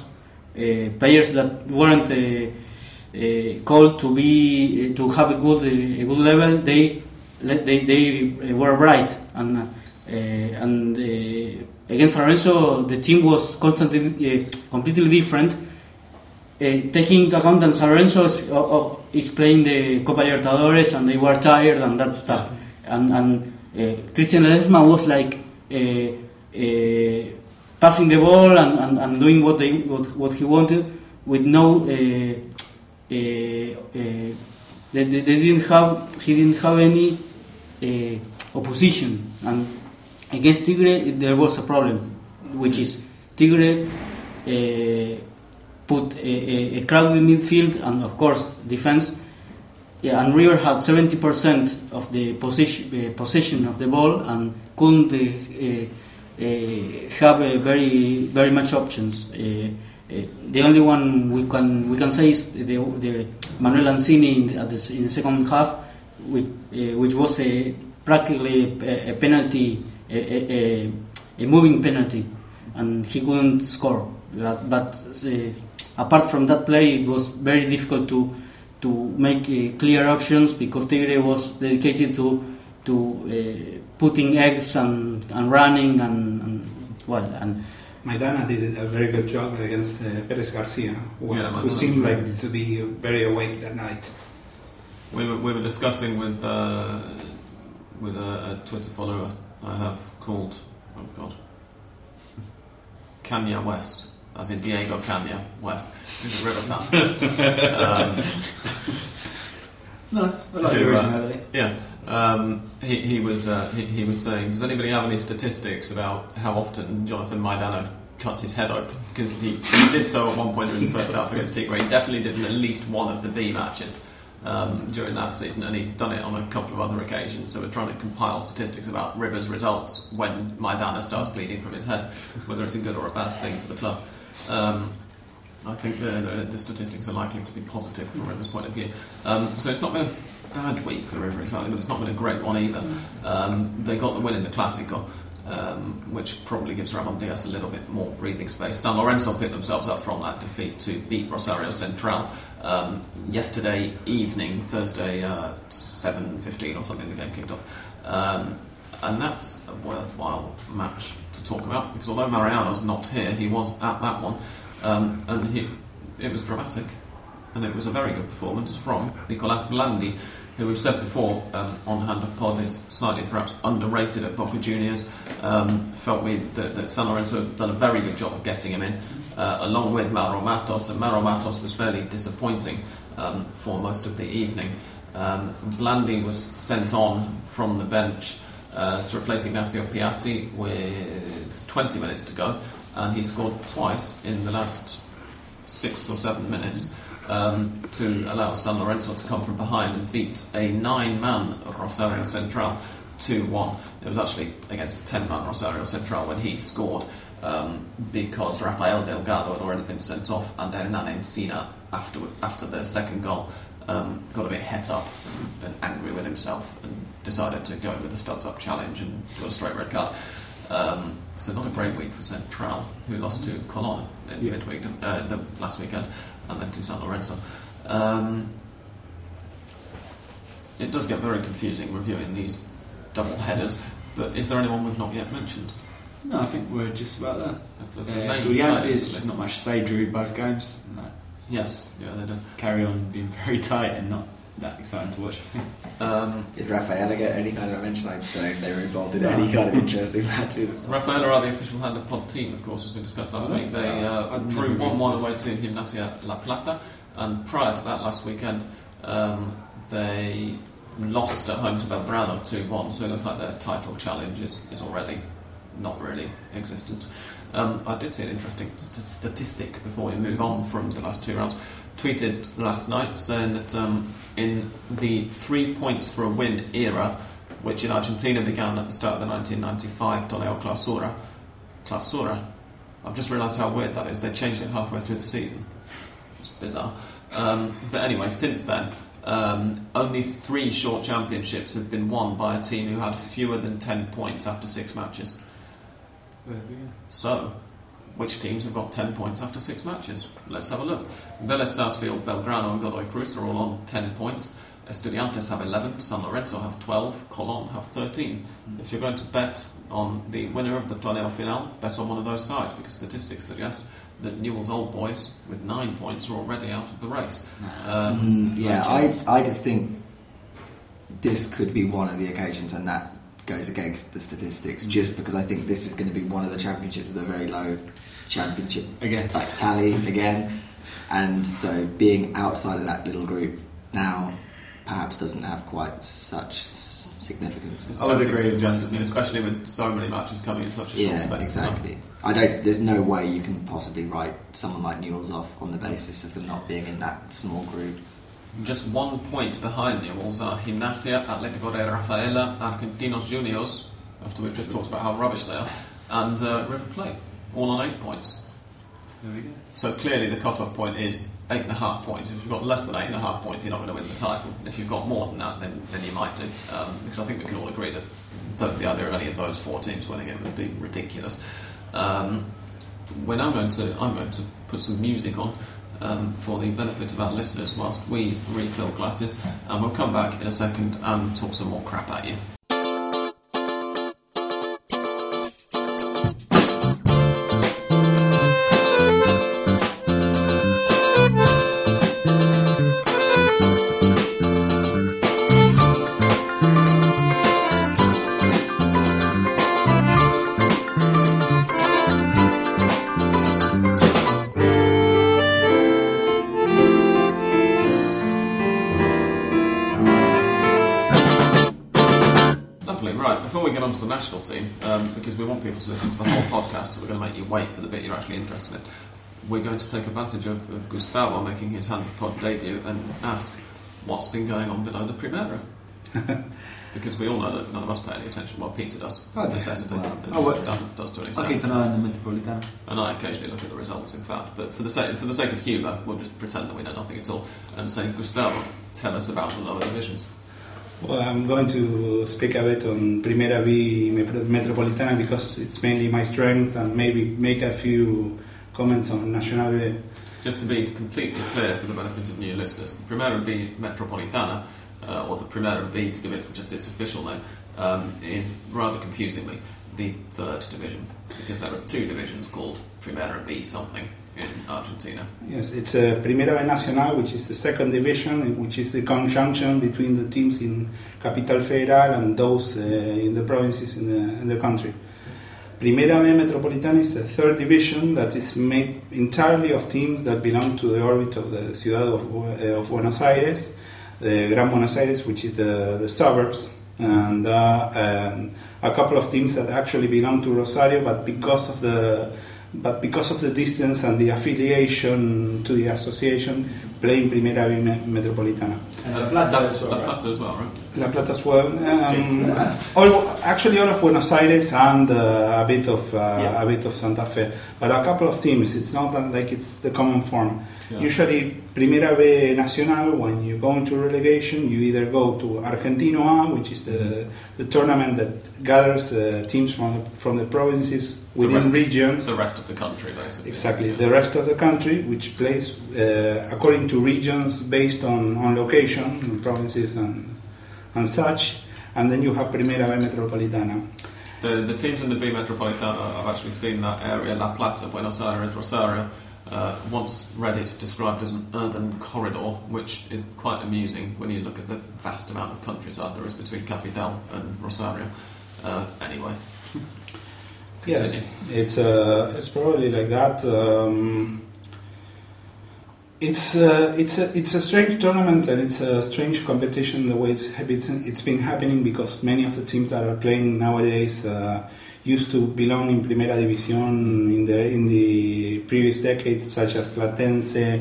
players that weren't uh, uh, called to be uh, to have a good uh, a good level, they they they were right. And. Uh, Uh, and uh, against San Lorenzo, the team was constantly uh, completely different. Uh, taking into account that San Lorenzo is, uh, uh, is playing the Copa Libertadores, and they were tired and that stuff. And, and uh, Cristian Ledesma was like uh, uh, passing the ball and, and, and doing what they what, what he wanted, with no. Uh, uh, uh, they, they didn't have he didn't have any uh, opposition. And against Tigre, there was a problem, which is Tigre uh, put a, a crowded midfield and, of course, defense. Yeah, and River had seventy percent of the possession, uh, possession of the ball, and couldn't uh, uh, have uh, very very much options. Uh, uh, the only one we can we can say is the, the Manuel Lanzini in the, at the, in the second half, which, uh, which was a practically a, a penalty. A, a, a moving penalty, and he couldn't score. But, but uh, apart from that play, it was very difficult to to make uh, clear options, because Tigre was dedicated to to uh, putting eggs and, and running and, and well. And Maidana did a very good job against uh, Perez Garcia, who, was, yeah, who seemed like yes. to be very awake that night. We were we were discussing with uh, with a, a Twitter follower I have called, oh god, Kanye West, as in Diego Kanye West, who's a River fan. um, nice, I like the originality. Uh, yeah, um, he, he was uh, he, he was saying, does anybody have any statistics about how often Jonathan Maidana cuts his head open? Because he, he did so at one point during the first half against Tigre. He definitely did in at least one of the B matches. Um, during last season, and he's done it on a couple of other occasions, so we're trying to compile statistics about River's results when Maidana starts bleeding from his head, whether it's a good or a bad thing for the club. Um, I think the, the, the statistics are likely to be positive from River's point of view. Um, so it's not been a bad week for River, exactly, but it's not been a great one either. Um, they got the win in the Clásico, um, which probably gives Ramon Diaz a little bit more breathing space. San Lorenzo picked themselves up from that defeat to beat Rosario Central. Um, yesterday evening, Thursday, uh, seven fifteen or something, the game kicked off. Um, and that's a worthwhile match to talk about, because although Mariano's not here, he was at that one. Um, and he, it was dramatic. And it was a very good performance from Nicolás Blandi, who we've said before um, on Hand of Pod is slightly perhaps underrated at Boca Juniors. Um, felt we that, that San Lorenzo had done a very good job of getting him in, uh, along with Mauro Matos, and Mauro Matos was fairly disappointing um, for most of the evening. Um, Blandi was sent on from the bench uh, to replace Ignacio Piatti with twenty minutes to go, and he scored twice in the last six or seven minutes um, to allow San Lorenzo to come from behind and beat a nine-man Rosario Central two one. It was actually against a ten-man Rosario Central when he scored, um, because Rafael Delgado had already been sent off, and Hernan Encina, after, after the second goal, um, got a bit het up and angry with himself and decided to go with a studs-up challenge and got a straight red card. Um, so not a great week for Central, who lost to Colón in yeah. midweek, uh, the last weekend, and then to San Lorenzo. Um, it does get very confusing reviewing these double headers, but is there anyone we've not yet mentioned? No, I think we're just about there. Estudiantes, uh, not much to say, drew both games. No. Yes, yeah, they do. Carry on being very tight and not that exciting to watch. um, Did Rafaela get any kind of mention? I don't know if they were involved in no. any kind of interesting matches. Rafaela are the official Hand of Pod team, of course, as we discussed last oh, week. They uh, uh, drew one one away to Gimnasia La Plata, and prior to that last weekend um, they lost at home to Belgrano two one, so it looks like their title challenge is, is already not really existent. um, I did see an interesting st- statistic before we move on from the last two rounds. Tweeted last night saying that um, in the three points for a win era, which in Argentina began at the start of the nineteen ninety-five Torneo Clausura, Clausura, I've just realised how weird that is. They changed it halfway through the season. It's bizarre. Um, but anyway, since then, um, only three short championships have been won by a team who had fewer than ten points after six matches. So, which teams have got ten points after six matches? Let's have a look. Vélez Sarsfield, Belgrano and Godoy Cruz are all on ten points. Estudiantes have eleven, San Lorenzo have twelve, Colón have thirteen. Mm. If you're going to bet on the winner of the Torneo Final, bet on one of those sides, because statistics suggest that Newell's Old Boys, with nine points, are already out of the race. Um, mm, yeah, I, I just think this could be one of the occasions, and that goes against the statistics, mm. just because I think this is going to be one of the championships with a very low championship again, like tally again, and so being outside of that little group now perhaps doesn't have quite such significance. I would agree with Justin, especially with so many matches coming in such a yeah, short space. Exactly. Of time. I don't. There's no way you can possibly write someone like Newell's off on the basis of them not being in that small group. Just one point behind Newell's are Gimnasia, Atlético de Rafaela, Argentinos Juniors, after we've just talked about how rubbish they are, and uh, River Plate, all on eight points. There we go. So clearly the cut-off point is eight and a half points. If you've got less than eight and a half points, you're not going to win the title. If you've got more than that, then, then you might do. Um, because I think we can all agree that the, the idea of any of those four teams winning it would be ridiculous. Um, when I'm going to, I'm going to put some music on. Um, for the benefit of our listeners whilst we refill glasses, and we'll come back in a second and talk some more crap at you. Team, um, because we want people to listen to the whole podcast, so we're going to make you wait for the bit you're actually interested in. We're going to take advantage of, of Gustavo making his Hand of Pod debut and ask what's been going on below the Primera. Because we all know that none of us pay any attention. Well, Peter does. Oh, necessity. Well, oh, well, does, does to an extent. I'll keep an eye on the Metropolitano. And I occasionally look at the results, in fact. But for the sake for the sake of humour, we'll just pretend that we know nothing at all and say, Gustavo, tell us about the lower divisions. Well, I'm going to speak a bit on Primera B Metropolitana because it's mainly my strength, and maybe make a few comments on Nacional B. Just to be completely clear for the benefit of new listeners, the Primera B Metropolitana, uh, or the Primera B to give it just its official name, um, is rather confusingly the third division, because there are two divisions called Primera B something in Argentina. Yes, it's uh, Primera B Nacional, which is the second division, which is the conjunction between the teams in Capital Federal and those uh, in the provinces in the, in the country. Primera B Metropolitana is the third division that is made entirely of teams that belong to the orbit of the Ciudad of, uh, of Buenos Aires, the Gran Buenos Aires, which is the, the suburbs, and, uh, and a couple of teams that actually belong to Rosario, but because of the but because of the distance and the affiliation to the association, play in Primera B Metropolitana. And La Plata as well, La Plata as well, right? La Plata as well. Um, all, actually, all of Buenos Aires and uh, a bit of uh, yeah. a bit of Santa Fe, but a couple of teams. It's not that, like it's the common form. Yeah. Usually, Primera B Nacional. When you go into relegation, you either go to Argentino A, which is the the tournament that gathers uh, teams from the, from the provinces within the rest, regions. The rest of the country, basically. Exactly, yeah. The rest of the country, which plays uh, according to regions based on on location, and provinces and. and such, and then you have Primera B Metropolitana. The, the teams in the B Metropolitana, I've actually seen that area, La Plata, Buenos Aires, Rosario, uh, once read it described as an urban corridor, which is quite amusing when you look at the vast amount of countryside there is between Capital and Rosario. Uh, anyway. Yes, it's, uh, it's probably like that. Um, It's uh, it's a it's a strange tournament, and it's a strange competition the way it's it's, it's been happening, because many of the teams that are playing nowadays uh, used to belong in Primera División in the in the previous decades, such as Platense, uh,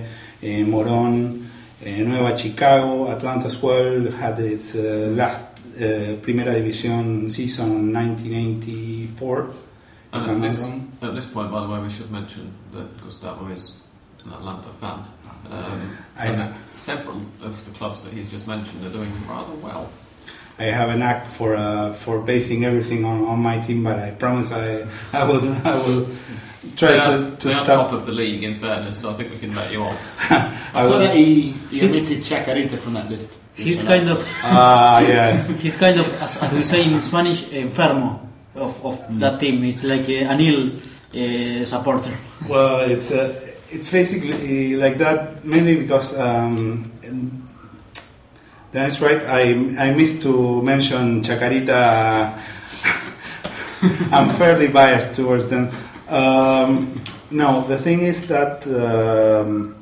Morón, uh, Nueva Chicago, Atlanta as well had its uh, last uh, Primera División season in nineteen eighty-four. And at this, at this point, by the way, we should mention that Gustavo is an Atlanta fan. Um, I know. Several of the clubs that he's just mentioned are doing rather well. I have a knack for uh, for basing everything on, on my team, but I promise I I will I will try they to, are, to they stop. Are top of the league, in fairness, so I think we can let you off. I saw that he omitted Chacarita from that list. He's kind of ah uh, yes. He's kind of, as we say in Spanish, enfermo of of mm. that team. It's like uh, an ill uh, supporter. Well, it's a. Uh, It's basically like that, mainly because um, that's right. I I missed to mention Chacarita. I'm fairly biased towards them. Um, no, the thing is that um,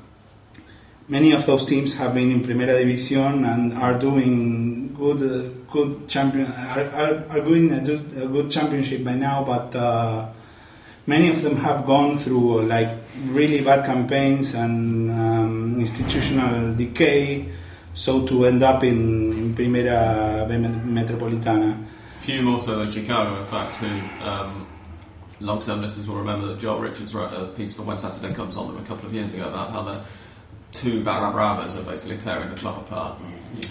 many of those teams have been in Primera División and are doing good, uh, good champion. Are, are, are doing a good, a good championship by now, but. Uh, Many of them have gone through like really bad campaigns and um, institutional decay, so to end up in, in Primera B Metropolitana. Few more so than Chicago, in fact, who um, long-term listeners will remember that Joel Richards wrote a piece for When Saturday Comes On them a couple of years ago about how the two Barabravas are basically tearing the club apart. Yeah.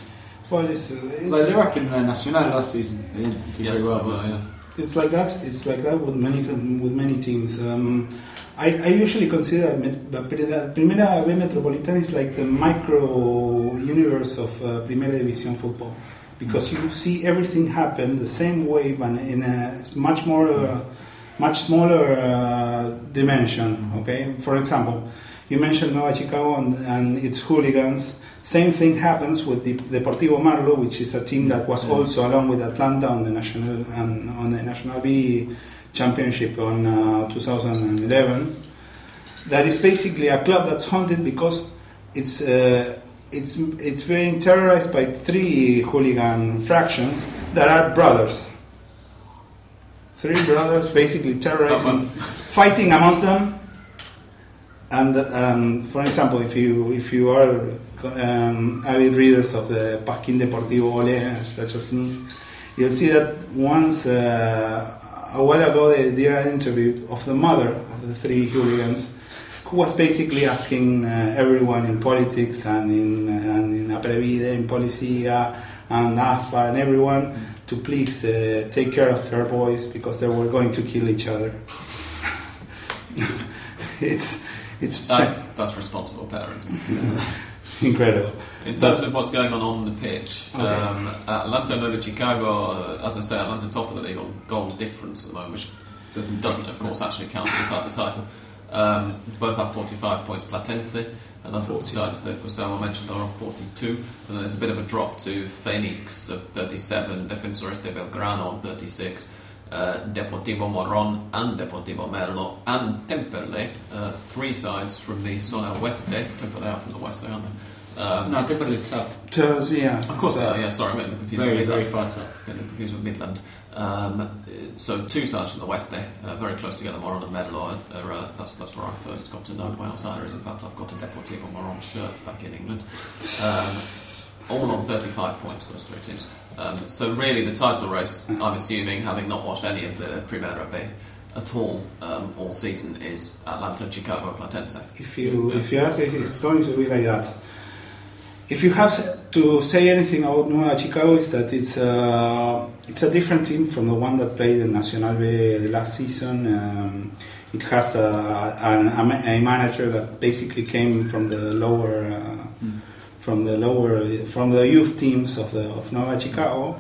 Well, it's, uh, it's like they were in the Nacional last season. They did yes, very well, well yeah. It's like that. It's like that with many with many teams. Um, I, I usually consider that Primera B Metropolitana is like the micro universe of uh, Primera División football, because you see everything happen the same way, but in a much more, uh, much smaller uh, dimension. Okay. For example, you mentioned Nueva Chicago and, and its hooligans. Same thing happens with the Deportivo Merlo, which is a team that was yeah. also along with Atlanta on the national on, on the National B Championship on uh, two thousand eleven. That is basically a club that's haunted because it's uh, it's it's being terrorized by three hooligan fractions that are brothers. Three brothers basically terrorizing, fighting amongst them. And um, for example, if you if you are Um, avid readers of the Pasquín Deportivo Ole, such as me, you'll see that once uh, a while ago they did an interview of the mother of the three hooligans, who was basically asking uh, everyone in politics and in uh, and in Aprevide, in Policía and A F A and everyone to please uh, take care of their boys because they were going to kill each other. it's it's that's, that's responsible parenting. Incredible. In terms but, of what's going on on the pitch, okay. um, Atlanta over Chicago, uh, as I say, Atlanta top of the league on goal difference at the moment, which doesn't, doesn't of course, actually count to decide the title. Um, both have forty-five points. Platense and other sides that Gustavo mentioned are on forty-two, and there's a bit of a drop to Phoenix of thirty-seven, Defensores de Belgrano on thirty-six, uh, Deportivo Morón and Deportivo Merlo and Temperley, uh, three sides from the zona oeste. Temperley are from the west, aren't they? Um, no, Temperley is south. Yeah, of course. South. Uh, yeah, sorry, I'm getting confused. Very, very far south. Getting confused with Midland. Um, so two sides from the west there, uh, very close together. Morón and Merlo are, uh, that's, that's where I first got to know Buenos Aires. In fact, I've got a Deportivo Morón shirt back in England. Um, all on thirty-five points, those three teams. Um, so really the title race, I'm assuming, having not watched any of the Primera B at all um, all season, is Atlanta, Chicago, Platense. If you, yeah. if you ask, it's going to be like that. If you have to say anything about Nueva Chicago, is that it's uh, it's a different team from the one that played the Nacional B the last season. Um, it has a, a, a manager that basically came from the lower uh, mm. from the lower from the youth teams of the of Nueva Chicago,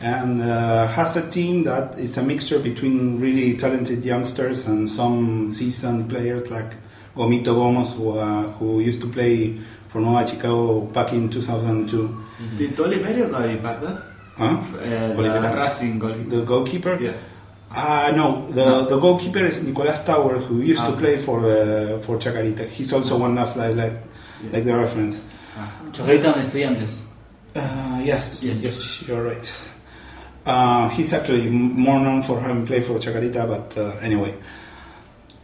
and uh, has a team that is a mixture between really talented youngsters and some seasoned players like Gomito Gomos, who uh, who used to play. Nueva Chicago back in two thousand two. Mm-hmm. Did Oliverio go back there? Huh? Uh, the Racing goalkeeper. The goalkeeper? Yeah. Uh, no, the no. the goalkeeper is Nicolás Tower, who used ah, to play for uh, for Chacarita. He's also one of like like, yeah. like the reference. Ah. Chacarita and Estudiantes. Uh, yes, yeah. yes, you're right. Uh, he's actually more known for having played for Chacarita, but uh, anyway.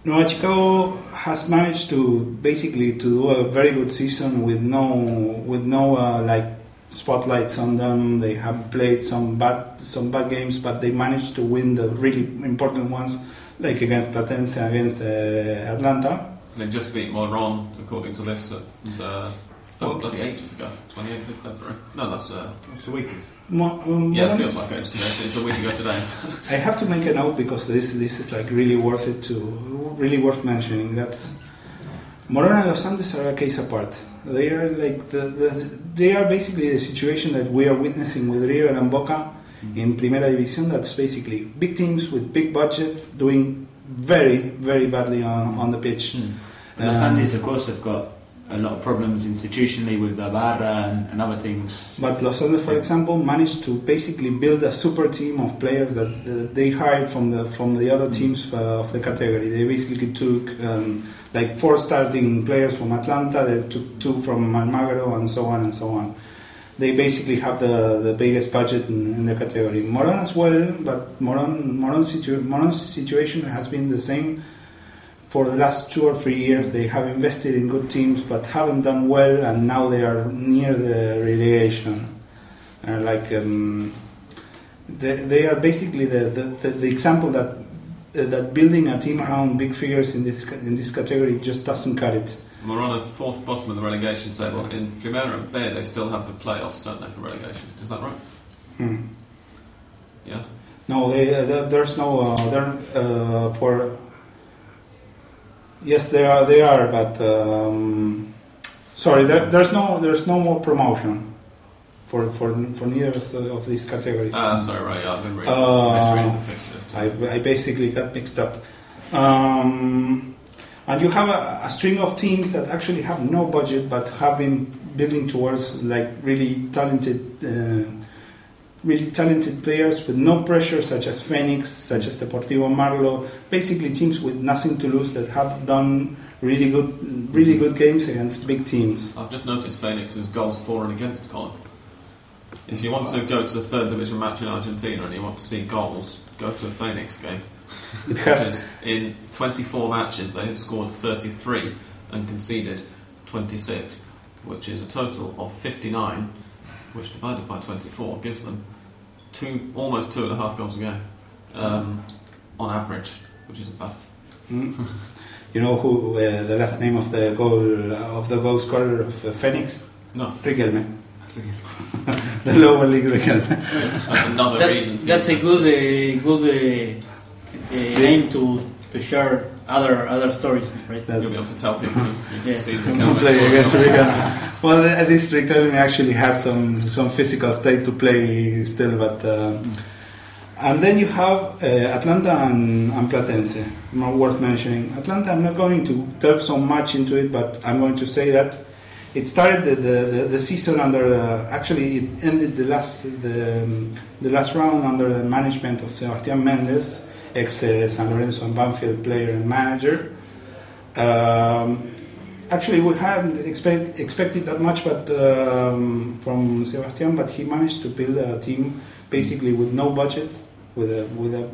Nueva Chicago has managed to basically to do a very good season with no with no uh, like spotlights on them. They have played some bad some bad games, but they managed to win the really important ones, like against Platense, against uh, Atlanta. They just beat Morón, according to this, uh, oh, bloody ages ago, twenty-eighth of February. No, that's uh, it's a week. Mo- um, yeah, it feels like it. It's a week ago today. I have to make a note because this this is like really worth it to really worth mentioning. That's Morón and Los Andes are a case apart. They are like the, the they are basically the situation that we are witnessing with River and Boca mm-hmm. in Primera División. That's basically big teams with big budgets doing very very badly on, on the pitch. Mm. Um, Los Andes, of course, have got a lot of problems institutionally with Barra and, and other things. But Los Andes, for example, managed to basically build a super team of players that uh, they hired from the from the other teams uh, of the category. They basically took um, like four starting players from Atlanta, they took two from Almagro, and so on and so on. They basically have the, the biggest budget in, in the category. Morón as well, but Morón Morón's situ- Morón's situation has been the same. For the last two or three years, they have invested in good teams, but haven't done well, and now they are near the relegation. Uh, like um, they, they are basically the, the, the, the example that uh, that building a team around big figures in this in this category just doesn't cut it. We're on a fourth bottom of the relegation table in Primera and B. They still have the playoffs, don't they, for relegation? Is that right? Hmm. Yeah. No, they, uh, there, there's no uh, there uh, for. Yes, they are. They are, but um, sorry, there, there's no, there's no more promotion for for, for neither of, the, of these categories. Ah, uh, sorry, right, yeah, I've been reading, uh, reading the fixtures. I, I basically got mixed up. Um, and you have a, a string of teams that actually have no budget, but have been building towards like really talented, uh, really talented players with no pressure, such as Phoenix, such as Deportivo Merlo, basically teams with nothing to lose that have done really good really good games against big teams. I've just noticed Phoenix's goals for and against column. If you want to go to the third division match in Argentina and you want to see goals, go to a Phoenix game. It has in twenty-four matches they have scored thirty-three and conceded twenty-six, which is a total of fifty-nine, which divided by twenty-four gives them two, almost two and a half goals a game um, on average, which isn't bad. Mm. You know who uh, the last name of the goal of the goal scorer of uh, Phoenix? No, Riquelme. The lower league Riquelme. That's, that's another that, reason. That's a good, uh, good uh, uh, name to to share other other stories, right? That, You'll be able to tell people who yeah. see Riquelme play against Riquelme. Well, at least Riquelme actually has some some physical state to play still, but. Uh, And then you have uh, Atlanta and, and Platense, worth mentioning. Atlanta, I'm not going to delve so much into it, but I'm going to say that it started the, the, the season under the, actually it ended the last the, um, the last round under the management of Sebastian Mendes, ex uh, San Lorenzo and Banfield player and manager. Um, actually, we hadn't expect, expected that much, but um, from Sebastian, but he managed to build a team basically with no budget. With a with a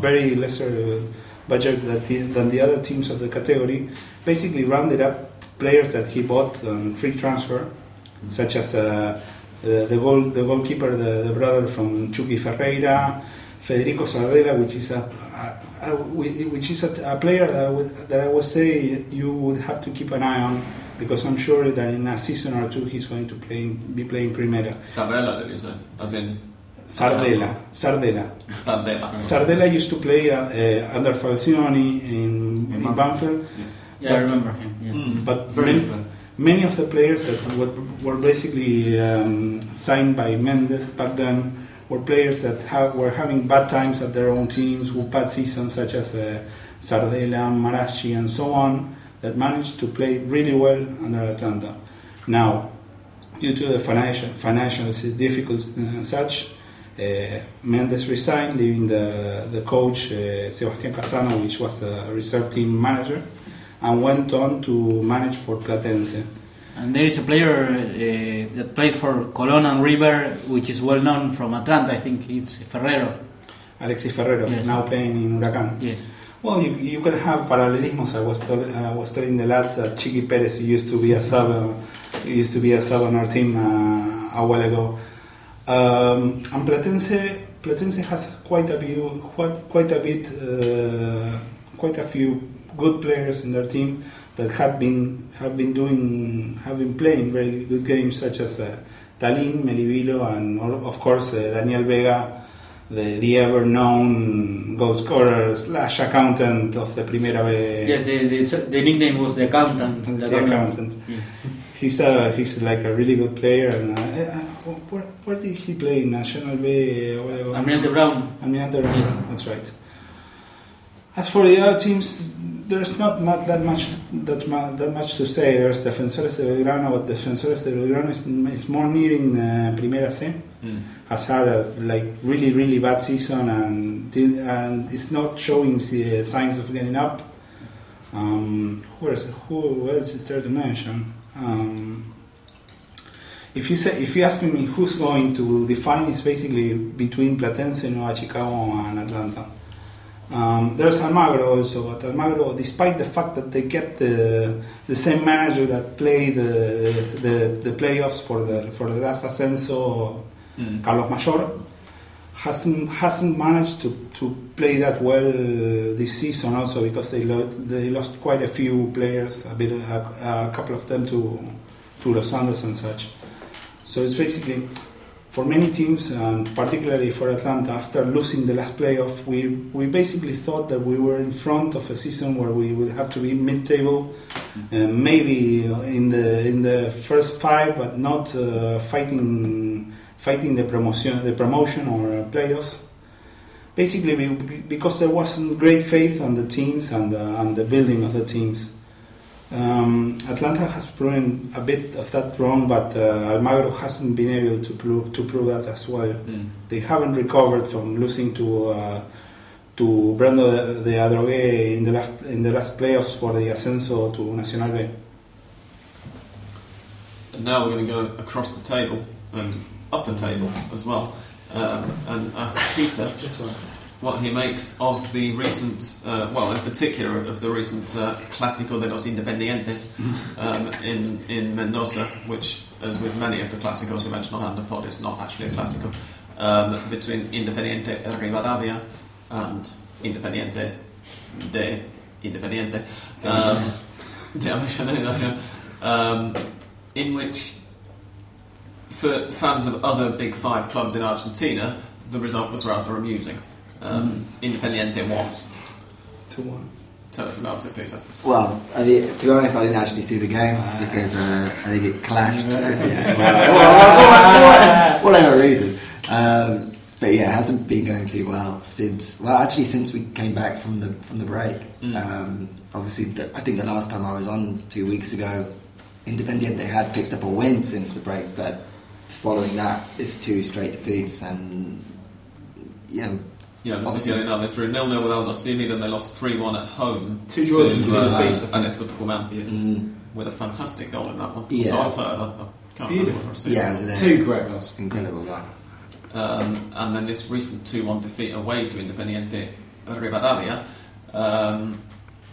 very lesser budget than the, than the other teams of the category, basically rounded up players that he bought on free transfer, mm-hmm. such as uh, the the goal the goalkeeper, the, the brother from Chucky Ferreira, Federico Sardella, which is a, a, a which is a, a player that I would, that I would say you would have to keep an eye on. Because I'm sure that in a season or two he's going to play be playing Primera. Sardella, did you say? As in. Sardella, Sardella, Sardella. Sardella used to play uh, uh, under Falcioni in, in Banfield. Yeah, yeah I remember him. Yeah. Mm, but many, many of the players that were, were basically um, signed by Mendes back then were players that ha- were having bad times at their own teams, with bad seasons, such as uh, Sardella, Marashi, and so on, that managed to play really well under Atlanta. Now, due to the financial financial difficulties and such. Uh, Mendes resigned, leaving the the coach uh, Sebastián Casano, which was the reserve team manager, and went on to manage for Platense. And there is a player uh, that played for Colón and River, which is well known from Atlanta. I think it's Ferrero. Alexis Ferrero, yes. Now playing in Huracán. Yes. Well, you you can have parallelisms. I was telling I was telling the lads that Chiqui Pérez used to be a sub, uh, used to be a sub on our team uh, a while ago. Um, and Platense, Platense has quite a few, quite, quite a bit, uh, quite a few good players in their team that have been have been doing, have been playing very good games, such as uh, Tallin, Melivilo, and all, of course uh, Daniel Vega, the, the ever known goal scorer slash accountant of the Primera B. Yes, the, the, the nickname was the accountant. The, the accountant. Yeah. He's a, he's like a really good player. And uh, uh, where, where did he play? National B? Uh, Almirante Brown. Almirante Brown. Yes. That's right. As for the other teams, there's not much, that much that, that much to say. There's Defensores de Belgrano, but Defensores de Belgrano is, is more nearing uh, Primera C. Mm. Has had a like really really bad season and did, and it's not showing the signs of getting up. Um, who else? Who else is there to mention? Um, if you say, if you ask me who's going to define, it's basically between Platense, Nueva Chicago, and Atlanta. Um, there's Almagro also, but Almagro, despite the fact that they kept the the same manager that played the the, the playoffs for the for the last Ascenso, mm. Carlos Mayor, hasn't hasn't managed to, to play that well this season also because they lo- they lost quite a few players, a bit a, a couple of them to to Los Andes and such. So it's basically for many teams and particularly for Atlanta, after losing the last playoff, we we basically thought that we were in front of a season where we would have to be mid-table, mm-hmm. uh, maybe in the in the first five, but not uh, fighting. Fighting the promotion, the promotion or playoffs, basically because there wasn't great faith on the teams and the, on the building of the teams. Um, Atlanta has proven a bit of that wrong, but uh, Almagro hasn't been able to prove to prove that as well. Mm. They haven't recovered from losing to uh, to Brando de Adrogué in the last in the last playoffs for the Ascenso to Nacional B. And now we're going to go across the table and. Upper table as well, um, and ask Peter what he makes of the recent, uh, well, in particular of the recent uh, Clásico de los Independientes um, in in Mendoza, which, as with many of the Clásicos we mentioned on Underpod, is not actually a Clásico um, between Independiente Rivadavia and Independiente de Independiente, um, um, in which. For fans of other Big Five clubs in Argentina, the result was rather amusing. Um, mm. Independiente won. two one tell us about it, Peter. Well, I mean, to be honest, I didn't actually see the game because uh, I think it clashed. yeah. Whatever reason. Um, but yeah, it hasn't been going too well since. Well, actually, since we came back from the from the break. Mm. Um, obviously, the, I think the last time I was on two weeks ago, Independiente had picked up a win since the break, but following that, it's two straight defeats, and you know. Yeah, I'm just looking at it now. They drew nil nil with Aldosivi, and they lost three one at home. Two draws and two defeats. And it's Atletico Mountain mm. with a fantastic goal in that one. Yeah. So I've heard. I, I can't Beautiful. remember what I've seen. Yeah, it was two great goals. Incredible guy. Um, and then this recent two one defeat away to Independiente Rivadavia. Um,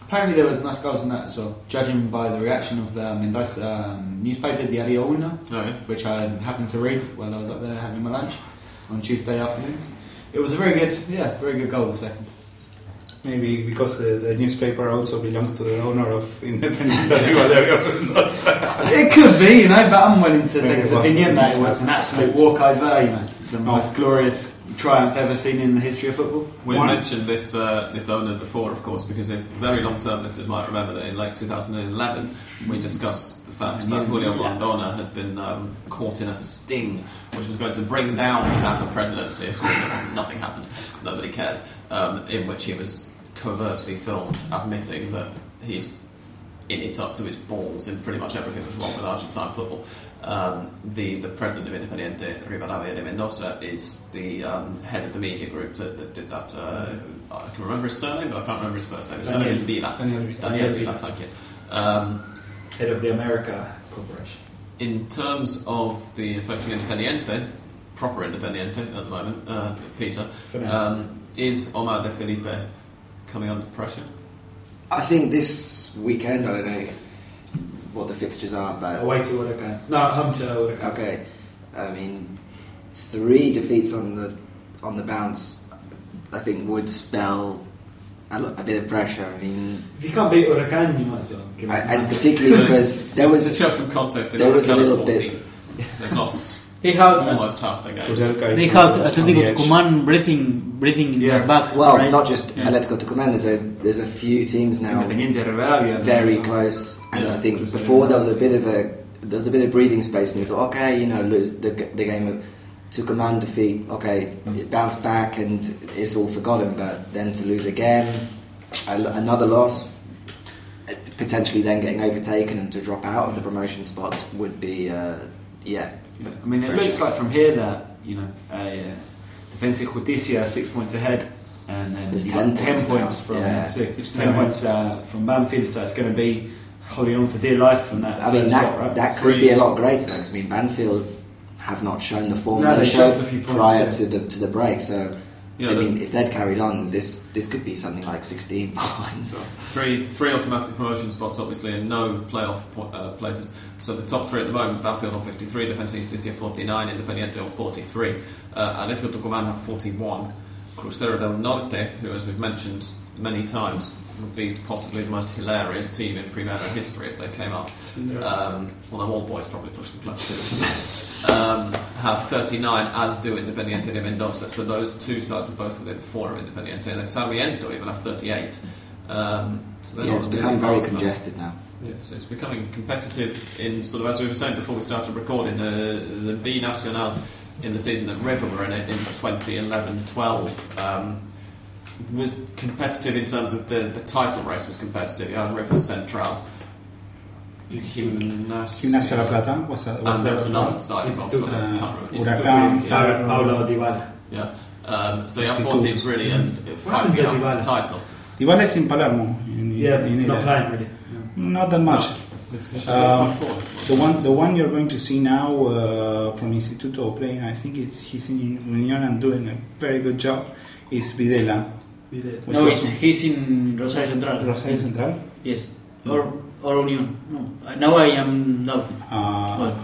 Apparently there was nice goals in that as well, judging by the reaction of the Mendoza um, newspaper, Diario Uno, oh, yeah. which I happened to read while I was up there having my lunch on Tuesday afternoon. It was a very good, yeah, very good goal the second. Maybe because the, the newspaper also belongs to the owner of Independiente Rivadavia. It could be, you know, but I'm willing to take his opinion that it was an absolute walk over, you know, the most glorious triumph ever seen in the history of football. We mentioned this uh, this owner before, of course, because if very long-term listeners might remember that in late two thousand eleven we discussed the fact that Julio Rondona had been um, caught in a sting which was going to bring down his A F A presidency. Of course, it was, nothing happened, nobody cared, um, in which he was covertly filmed admitting that he's in it up to his balls in pretty much everything that's wrong with Argentine football. Um, the, the president of Independiente Rivadavia de Mendoza is the um, head of the media group that, that did that. Uh, I can remember his surname, but I can't remember his first name. His Daniel, surname is Vila. Daniel, Daniel Vila, thank you. Um, head of the America Corporation. In terms of the affection Independiente, proper Independiente at the moment, uh, Peter, um, is Omar De Felipe coming under pressure? I think this weekend, I don't know what the fixtures are, but away to Huracán. No, home to Huracán. Okay, I mean, three defeats on the on the bounce, I think, would spell a, a bit of pressure. I mean, if you can't beat Huracán, you might as well. Give I, and particularly because there was to chuck some context. There was a little bit. They lost. They had almost half the game. They had Atletico Tucumán breathing, breathing in yeah. their back. Well, right? Not just yeah. Atletico Tucumán. There's a there's a few teams now very close, and yeah, I think before there was a bit of a there was a bit of breathing space, and you thought, okay, you know, lose the the game of Tucumán defeat, okay, it bounced back and it's all forgotten. But then to lose again, another loss, potentially then getting overtaken and to drop out of the promotion spots would be, uh, yeah. Yeah. I mean, it Pressure. looks like from here that, you know, uh, yeah. Defensa y Justicia are six points ahead, and then it's ten, ten points, points from yeah. so it's ten, ten points uh, from Banfield, so it's going to be holding on for dear life from that. I mean, that, spot, right? that could Three. be a lot greater though, because I mean, Banfield have not shown the form no, they, they showed points, prior yeah. to the to the break, so. Yeah, I mean, if they'd carried on, this this could be something like sixteen points. three three automatic promotion spots, obviously, and no playoff po- uh, places. So the top three at the moment: Banfield on fifty-three, Defensa y Justicia forty-nine, Independiente on forty-three, uh, Atlético Tucumán have forty-one, Crucero del Norte, who, as we've mentioned many times, would be possibly the most hilarious team in Primera history if they came up. Yeah. Um, although All Boys probably pushed them close to um, have thirty-nine, as do Independiente de Mendoza. So those two sides are both within four of Independiente. And then Sarmiento even have thirty-eight. Um, so yeah, it's become very congested now. Yeah, so it's becoming competitive in sort of, as we were saying before we started recording, the, the B Nacional in the season that River were in it in twenty eleven twelve. Um, was competitive in terms of the, the title race was competitive. Yeah, River Central, Quilmes, Quilmes La Plata was that? And there was another side involved. I can't remember. Yeah. Um, so you have four teams really and fighting out the title. Divale is in Palermo. In, yeah, in not playing really. Yeah. Not that much. No. Um, the one, the one you're going to see now uh, from Instituto playing, I think it's he's in Unión and doing a very good job. Is Videla. No, it's, he's in Rosario Central. Rosario Central? Yes. No. Or or Unión. No. Now I am doubting. Uh, well.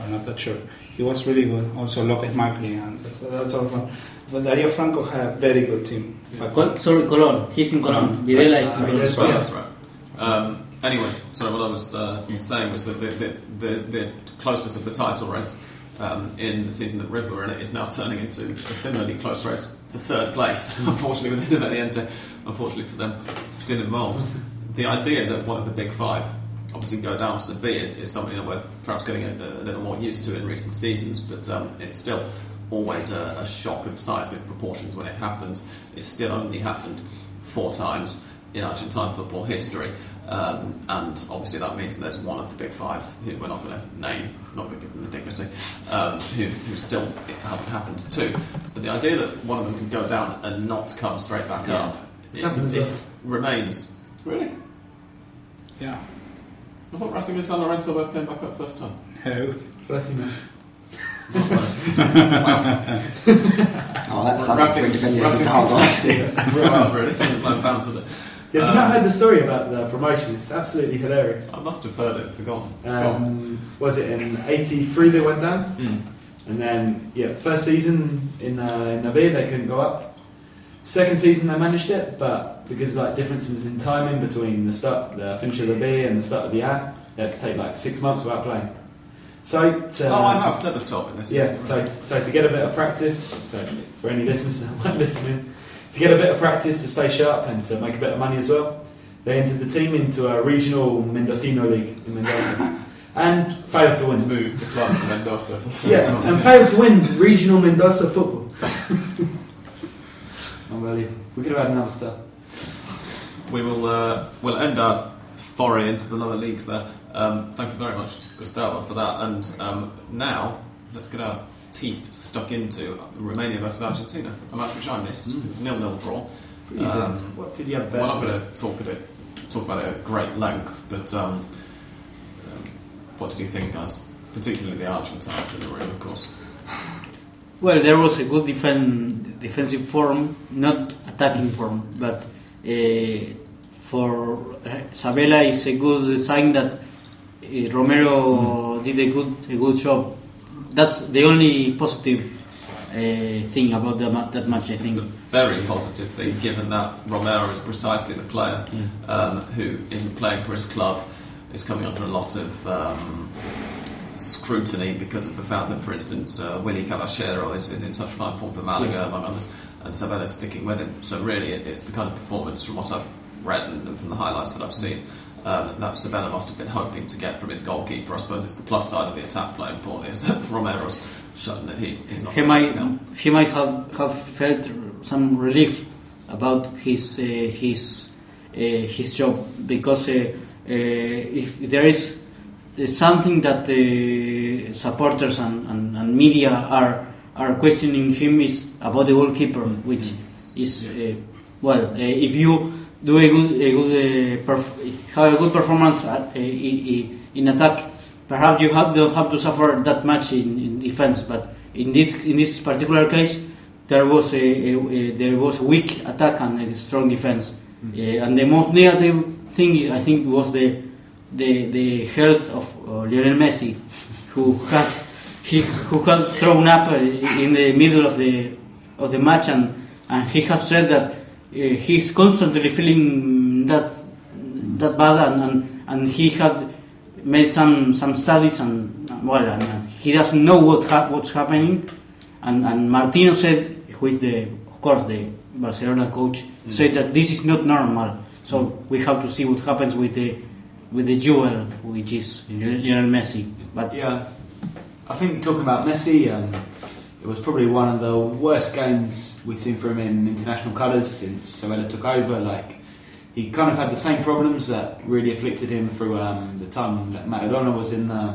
I'm not that sure. He was really good. Also Lopez Macri. And that's, that's all fun. But Darío Franco had a very good team. Yeah. Col- sorry, Colón. He's in Colón. No. Videla is in Colón. That's right. That's right. Um, anyway, sorry, what I was uh, yeah. saying was that the, the, the, the closeness of the title race um, in the season that River were in it is now turning into a similarly close race to third place, unfortunately, when they did at the end, unfortunately for them, still involved. The idea that one of the big five obviously go down to the B is something that we're perhaps getting a, a little more used to in recent seasons, but um, it's still always a, a shock of seismic proportions when it happens. It's still only happened four times in Argentine football history, um, and obviously that means that there's one of the big five who we're not going to name, not going to give them the dignity, um, who, who still it hasn't happened to. But the idea that one of them can go down and not come straight back yeah. up it, it, it remains. Really? Yeah. I thought Racing and San Lorenzo both came back up first time. No, Racing. Wow. Oh, that's something Racing's really things like bounce, is it? Yeah, have um, you not heard the story about the promotion? It's absolutely hilarious. I must have heard it, forgotten. Um, was it in eighty-three they went down? Mm. And then, yeah, first season in uh, in the B they couldn't go up. Second season they managed it, but because of like differences in timing between the start, the finish of the B and the start of the A, they had to take like six months without playing. So to, oh, I have service top in this. Yeah, so, so to get a bit of practice, so for any listeners that weren't listening, to get a bit of practice to stay sharp and to make a bit of money as well, they entered the team into a regional Mendocino league in Mendoza and failed to win. Moved the club to Mendoza. Yeah, and failed to win regional Mendoza football. Unbelievable. We could have had another star. We will uh, we'll end our foray into the lower leagues there. Um, thank you very much, Gustavo, for that. And um, now, let's get our teeth stuck into Romania versus Argentina, a match which I missed. Mm. It was nil-nil draw. Um, what did you have better? Well, I'm not going to talk about it, talk about it at great length, but um, um, what did you think, guys? Particularly the Argentines in the room, of course. Well, there was a good defend, defensive form, not attacking form, but uh, for Sabella is a good sign that Romero mm. did a good a good job. That's the only positive uh, thing about the, that match, I think. It's a very positive thing, given that Romero is precisely the player yeah. um, who isn't playing for his club, is coming under a lot of um, scrutiny because of the fact that, for instance, uh, Willy Caballero is, is in such fine form for Malaga, yes. among others, and Sabella's sticking with him. So really, it, it's the kind of performance, from what I've read and from the highlights that I've seen, Um, that Sabella must have been hoping to get from his goalkeeper. I suppose it's the plus side of the attack playing poorly is that Romero's shown that he's, he's not. He might down. he might have, have felt some relief about his uh, his uh, his job, because uh, uh, if there is something that the supporters and, and, and media are are questioning him is about the goalkeeper, which mm-hmm. is yeah. uh, well uh, if you. Do a good, a good, uh, perf- have a good performance at, uh, in, in attack. Perhaps you have, don't have to suffer that much in, in defense, but in this in this particular case, there was a, a, a there was a weak attack and a strong defense. Mm-hmm. Uh, and the most negative thing I think was the the, the health of uh, Lionel Messi, who had he who had thrown up uh, in the middle of the of the match, and, and he has said that. Uh, he's constantly feeling that that bad, and, and, and he had made some, some studies, and well, and, uh, he doesn't know what ha- what's happening. And, and Martino said, who is the of course the Barcelona coach, mm. said that this is not normal. So mm. we have to see what happens with the with the jewel, which is Lionel Messi. But yeah, I think talking about Messi. Um, It was probably one of the worst games we've seen from him in international colours since Sabella took over. Like, he kind of had the same problems that really afflicted him through um, the time that Maradona was in the,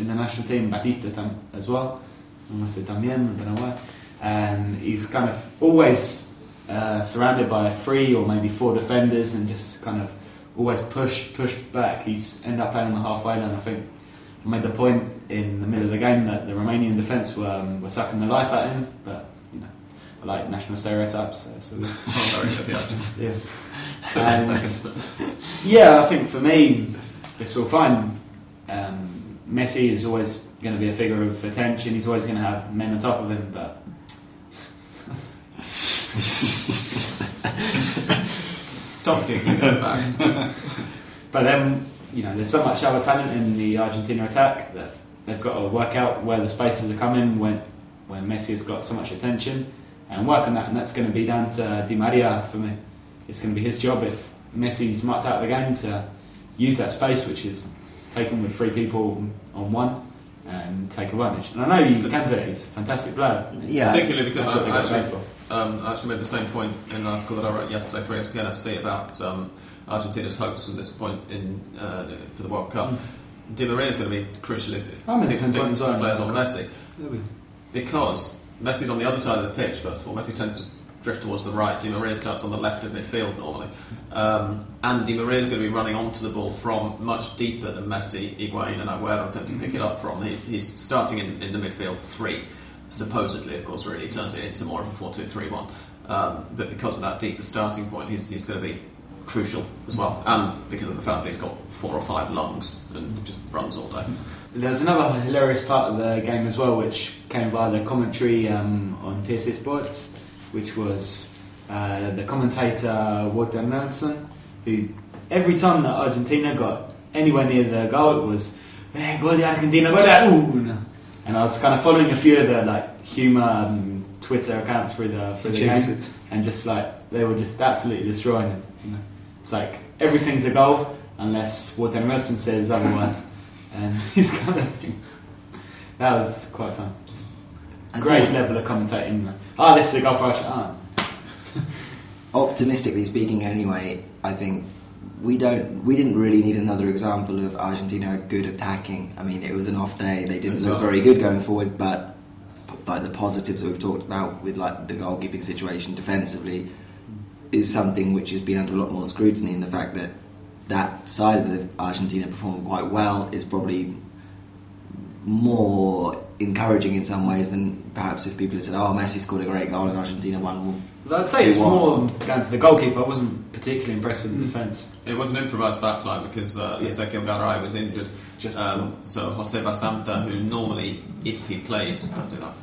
in the national team, Batista tam- as well. Almost también, I don't know why. And he was kind of always uh, surrounded by three or maybe four defenders and just kind of always push, push back. He's ended up playing on the halfway line, I think. I made the point in the middle of the game that the Romanian defence were um, were sucking the life out of him, but you know, I like national stereotypes. So, so very good, yeah. And, yeah, I think for me, it's all fine. Um, Messi is always going to be a figure of attention. He's always going to have men on top of him, but stop kicking it back. But then. Um, You know, there's so much other talent in the Argentina attack that they've got to work out where the spaces are coming when when Messi has got so much attention. and work on that, and that's going to be down to Di Maria for me. It's going to be his job, if Messi's mucked out of the game, to use that space which is taken with three people on one and take advantage. And I know you can do it, it's a fantastic player. Yeah. Particularly because I, I, actually, um, I actually made the same point in an article that I wrote yesterday for E S P N F C about um, Argentina's hopes at this point in uh, for the World Cup. Mm. Di Maria is going to be crucial if people well, players yeah. on Messi. Because Messi's on the other side of the pitch, first of all. Messi tends to drift towards the right. Di Maria starts on the left of midfield normally. Um, and Di Maria is going to be running onto the ball from much deeper than Messi, Higuain and Aguero attempt to pick it up from. He, he's starting in, in the midfield three, supposedly, of course, really. He turns it into more of a four two three one. Um, but because of that deeper starting point, he's, he's going to be crucial as well. And because of the fact that he's got four or five lungs and just runs all day. There's another hilarious part of the game as well, which came via the commentary um, on T S S Sports, which was uh, the commentator Walter Nelson, who every time that Argentina got anywhere near the goal, it was eh, "Gol de Argentina, gol de Argentina." And I was kind of following a few of the like humour um, Twitter accounts through the through the game, and just like they were just absolutely destroying him. You know? It's like everything's a goal unless Walter Nelson says otherwise. And these kind of things. That was quite fun. Just I great level of commentating. Ah, oh, this is a goal for Russia. Optimistically speaking, anyway, I think we don't. We didn't really need another example of Argentina good attacking. I mean, it was an off day. They didn't exactly. look very good going forward, but like the positives that we've talked about with like the goalkeeping situation defensively is something which has been under a lot more scrutiny, in the fact that. That side of the Argentina performed quite well is probably more encouraging in some ways than perhaps if people had said, oh, Messi scored a great goal and Argentina won. Well, I'd say it's more down to the goalkeeper. I wasn't particularly impressed with the defence. It was an improvised backline because uh, yeah. Ezequiel Garay was injured. Just um, so Jose Basanta, who normally, if he plays... Don't do that.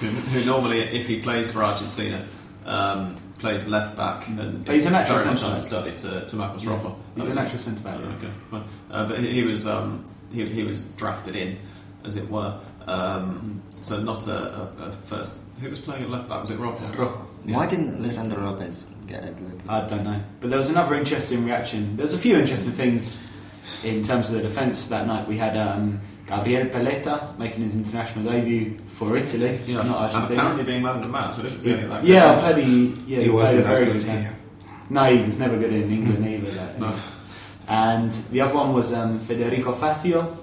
who, who normally, if he plays for Argentina... Um, plays left back, mm. and but he's an actual very much understudied to, to Marcos yeah. Rojo. He's an actual centre back. Okay, fine. Uh, but he, he was um, he, he was drafted in, as it were. Um, mm. So not a, a, a first. Who was playing at left back? Was it Rojo? Rojo. Yeah. Why didn't Lisandro Lopez get a look? I don't know. But there was another interesting reaction. There was a few interesting things in terms of the defence that night. We had. Um, Gabriel Paletta making his international debut for Italy, yeah. not Argentina. And apparently being man of the match, I didn't see anything like that. Yeah, I've heard he, yeah, he, he wasn't that very good here. No, he was never good in England either. Like, no. And the other one was um, Federico Fazio.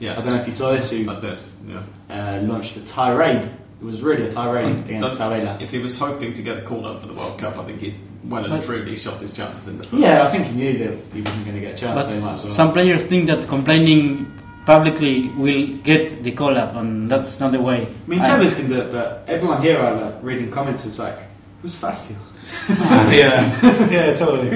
Yes. I don't know if you saw this. Who, I did, yeah. Uh, launched a tirade. It was really a tirade well, against Saavedra. If he was hoping to get a call-up for the World Cup, I think he's well and truly shot his chances in the foot. Yeah, I think he knew that he wasn't going to get a chance. But so much, so some players think that complaining... publicly will get the call-up, and that's not the way. I mean, Tevez can do it, but everyone here are like, reading comments is like, who's Fazio? yeah, yeah, totally.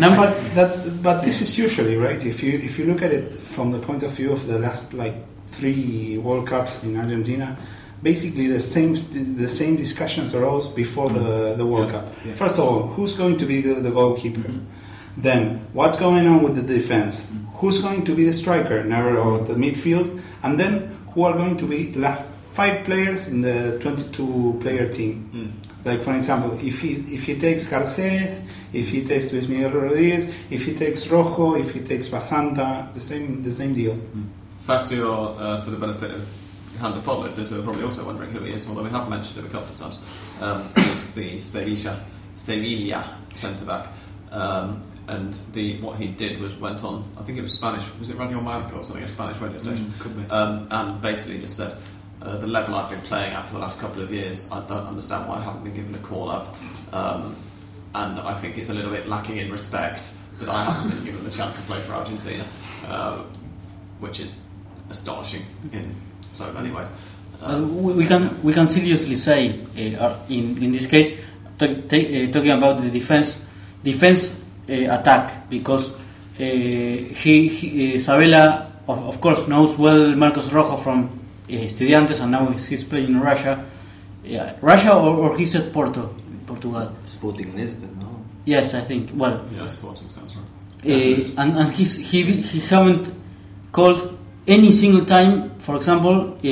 No, but that, but this is usually right. If you if you look at it from the point of view of the last like three World Cups in Argentina, basically the same the same discussions arose before the the World yeah. Cup. Yeah. First of all, who's going to be the, the goalkeeper? Mm-hmm. Then what's going on with the defense? Mm-hmm. Who's going to be the striker, never, or the midfield, and then who are going to be the last five players in the twenty-two player team? Mm. Like for example, if he if he takes Garcés, if he takes Luis Miguel Rodríguez, if he takes Rojo, if he takes Basanta, the same the same deal. Mm. Fazio, uh, for the benefit of Hunter Pod listeners, who are probably also wondering who he is, although we have mentioned him a couple of times, um, is the Sevilla Sevilla centre back. Um, And the what he did was went on, I think it was Spanish, was it Radio Marco or something, a Spanish radio station? Mm, could be. Um, and basically just said, uh, the level I've been playing at for the last couple of years, I don't understand why I haven't been given a call up. Um, and I think it's a little bit lacking in respect that I haven't been given the chance to play for Argentina, uh, which is astonishing in so many ways. Um, well, we can we can seriously say, uh, in, in this case, t- t- uh, talking about the defense, defense. Uh, attack, because uh, he, he uh, Sabella of, of course knows well Marcos Rojo from uh, Estudiantes, and now he's playing in Russia, yeah, Russia or, or he's at Porto, Portugal. Sporting Lisbon, no? Yes, I think. Well, yeah, Sporting sounds right. Uh, and and he's, he he haven't called any single time, for example, uh,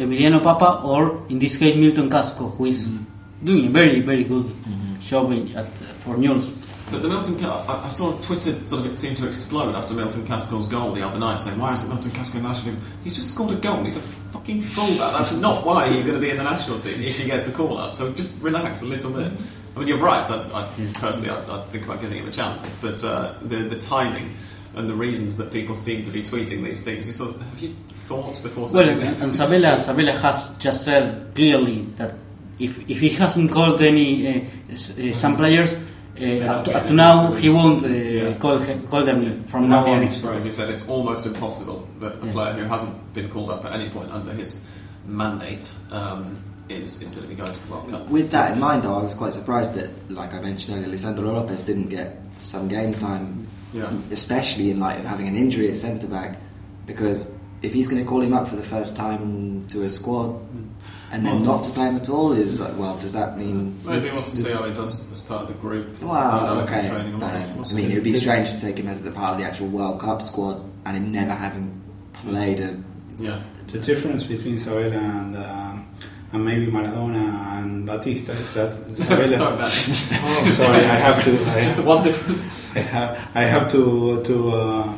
Emiliano Papa or in this case Milton Casco, who is. Mm. doing a very, very good mm-hmm. showing at uh, for Newell's. But the Milton, I, I saw Twitter sort of seemed to explode after Milton Casco's goal the other night, saying, "Why isn't Milton Casco in the national team? He's just scored a goal. He's a fucking fullback. That's not why he's going to be in the national team if he gets a call up. So just relax a little bit." I mean, you're right. I, I personally, I, I think about giving him a chance, but uh, the the timing and the reasons that people seem to be tweeting these things. You sort of, have you thought before saying well, this? And Sabella, Sabella has just said clearly that if if he hasn't called any uh, uh, some players. Uh, up to, up to now, he won't uh, yeah. call call them from now on. It's, he said it's almost impossible that a yeah. player who hasn't been called up at any point under his mandate um, is is going to be going to the World Cup. With that in mind, though, I was quite surprised that, like I mentioned earlier, Lisandro Lopez didn't get some game time, yeah. especially in light of having an injury at centre back, because if he's going to call him up for the first time to a squad mm. and then well, not to play him at all, is like, well, does that mean... Maybe he wants to see how he does as part of the group. Well, okay. Training or I, I mean, it would be strange to take him as the part of the actual World Cup squad and him never having played a... Yeah. The difference between Isabella and... Uh, and maybe Maradona and Batista is that Isabella. Sorry, oh, sorry, I have to... I, Just the one difference. I have, I have to... to uh,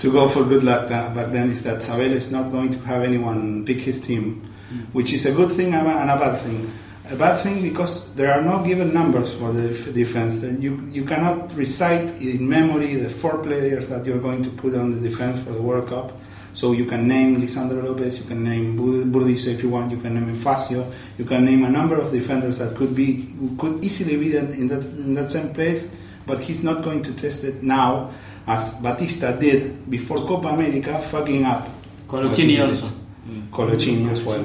to go for good luck uh, back then is that Sabella is not going to have anyone pick his team, mm. which is a good thing and a bad thing. A bad thing because there are no given numbers for the f- defense. You you cannot recite in memory the four players that you're going to put on the defense for the World Cup. So you can name Lisandro Lopez, you can name Burdizo if you want, you can name Facio, you can name a number of defenders that could be could easily be in that in that same place, but he's not going to test it now. As Batista did before Copa America, fucking up. Coloccini also. Mm. Coloccini as well.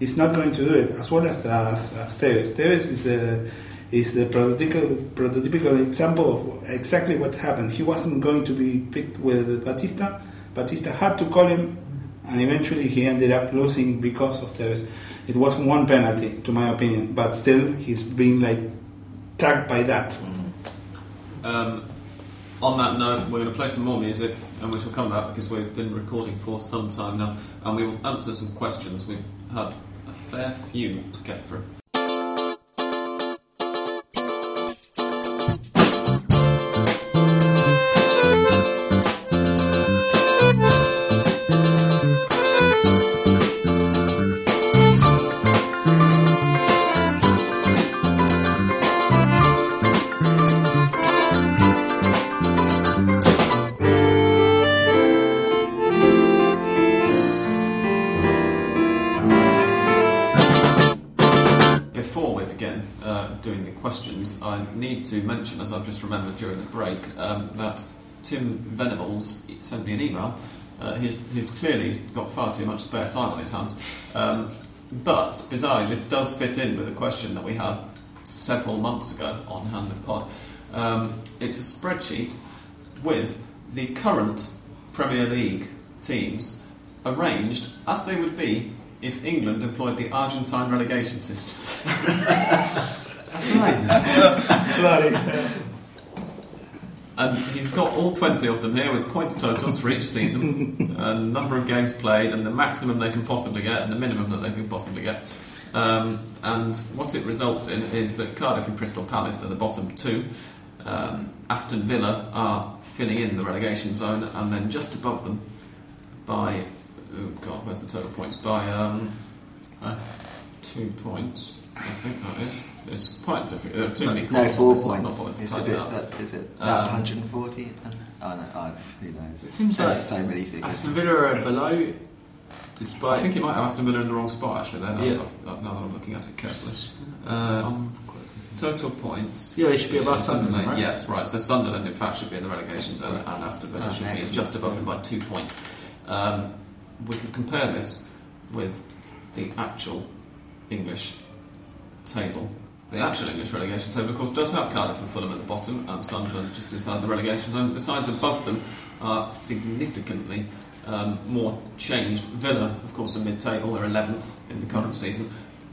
He's not going to do it, as well as as, as Tevez. Tevez is the is the prototypical prototypical example of exactly what happened. He wasn't going to be picked with Batista. Batista had to call him, and eventually he ended up losing because of Tevez. It was one penalty, to my opinion, but still he's being like tagged by that. Mm-hmm. Um. On that note, we're going to play some more music and we shall come back because we've been recording for some time now and we will answer some questions. We've had a fair few to get through. To mention, as I've just remembered during the break, um, that Tim Venables sent me an email. Uh, he's, he's clearly got far too much spare time on his hands. Um, but, bizarrely, this does fit in with a question that we had several months ago on Hand and Pod. Um, it's a spreadsheet with the current Premier League teams arranged as they would be if England employed the Argentine relegation system. That's amazing. And he's got all twenty of them here with points totals for each season, a number of games played, and the maximum they can possibly get and the minimum that they can possibly get. Um, and what it results in is that Cardiff and Crystal Palace are the bottom two. Um, Aston Villa are filling in the relegation zone, and then just above them by oh god, where's the total points? By um, uh, two points. I think that is. It's quite difficult. There are too many calls. No, four points. Not is, it, that, is it that um, one hundred forty? Oh no, I've, who knows? It seems There's like so many things. Aston Villa are below, despite... I think you might have Aston Villa in the wrong spot, actually, there. Yeah. Now that I'm looking at it carefully. Um, total points. Yeah, it should be above Sunderland, right? Yes, right. So Sunderland, in fact, should be in the relegation zone, and Aston Villa oh, should excellent. be just above them by two points. Um, we can compare this with the actual English... table. The actual English relegation table, of course, does have Cardiff and Fulham at the bottom, and Sunderland just inside the relegation zone. The sides above them are significantly um, more changed. Villa, of course, are mid-table, they're eleventh in the current season,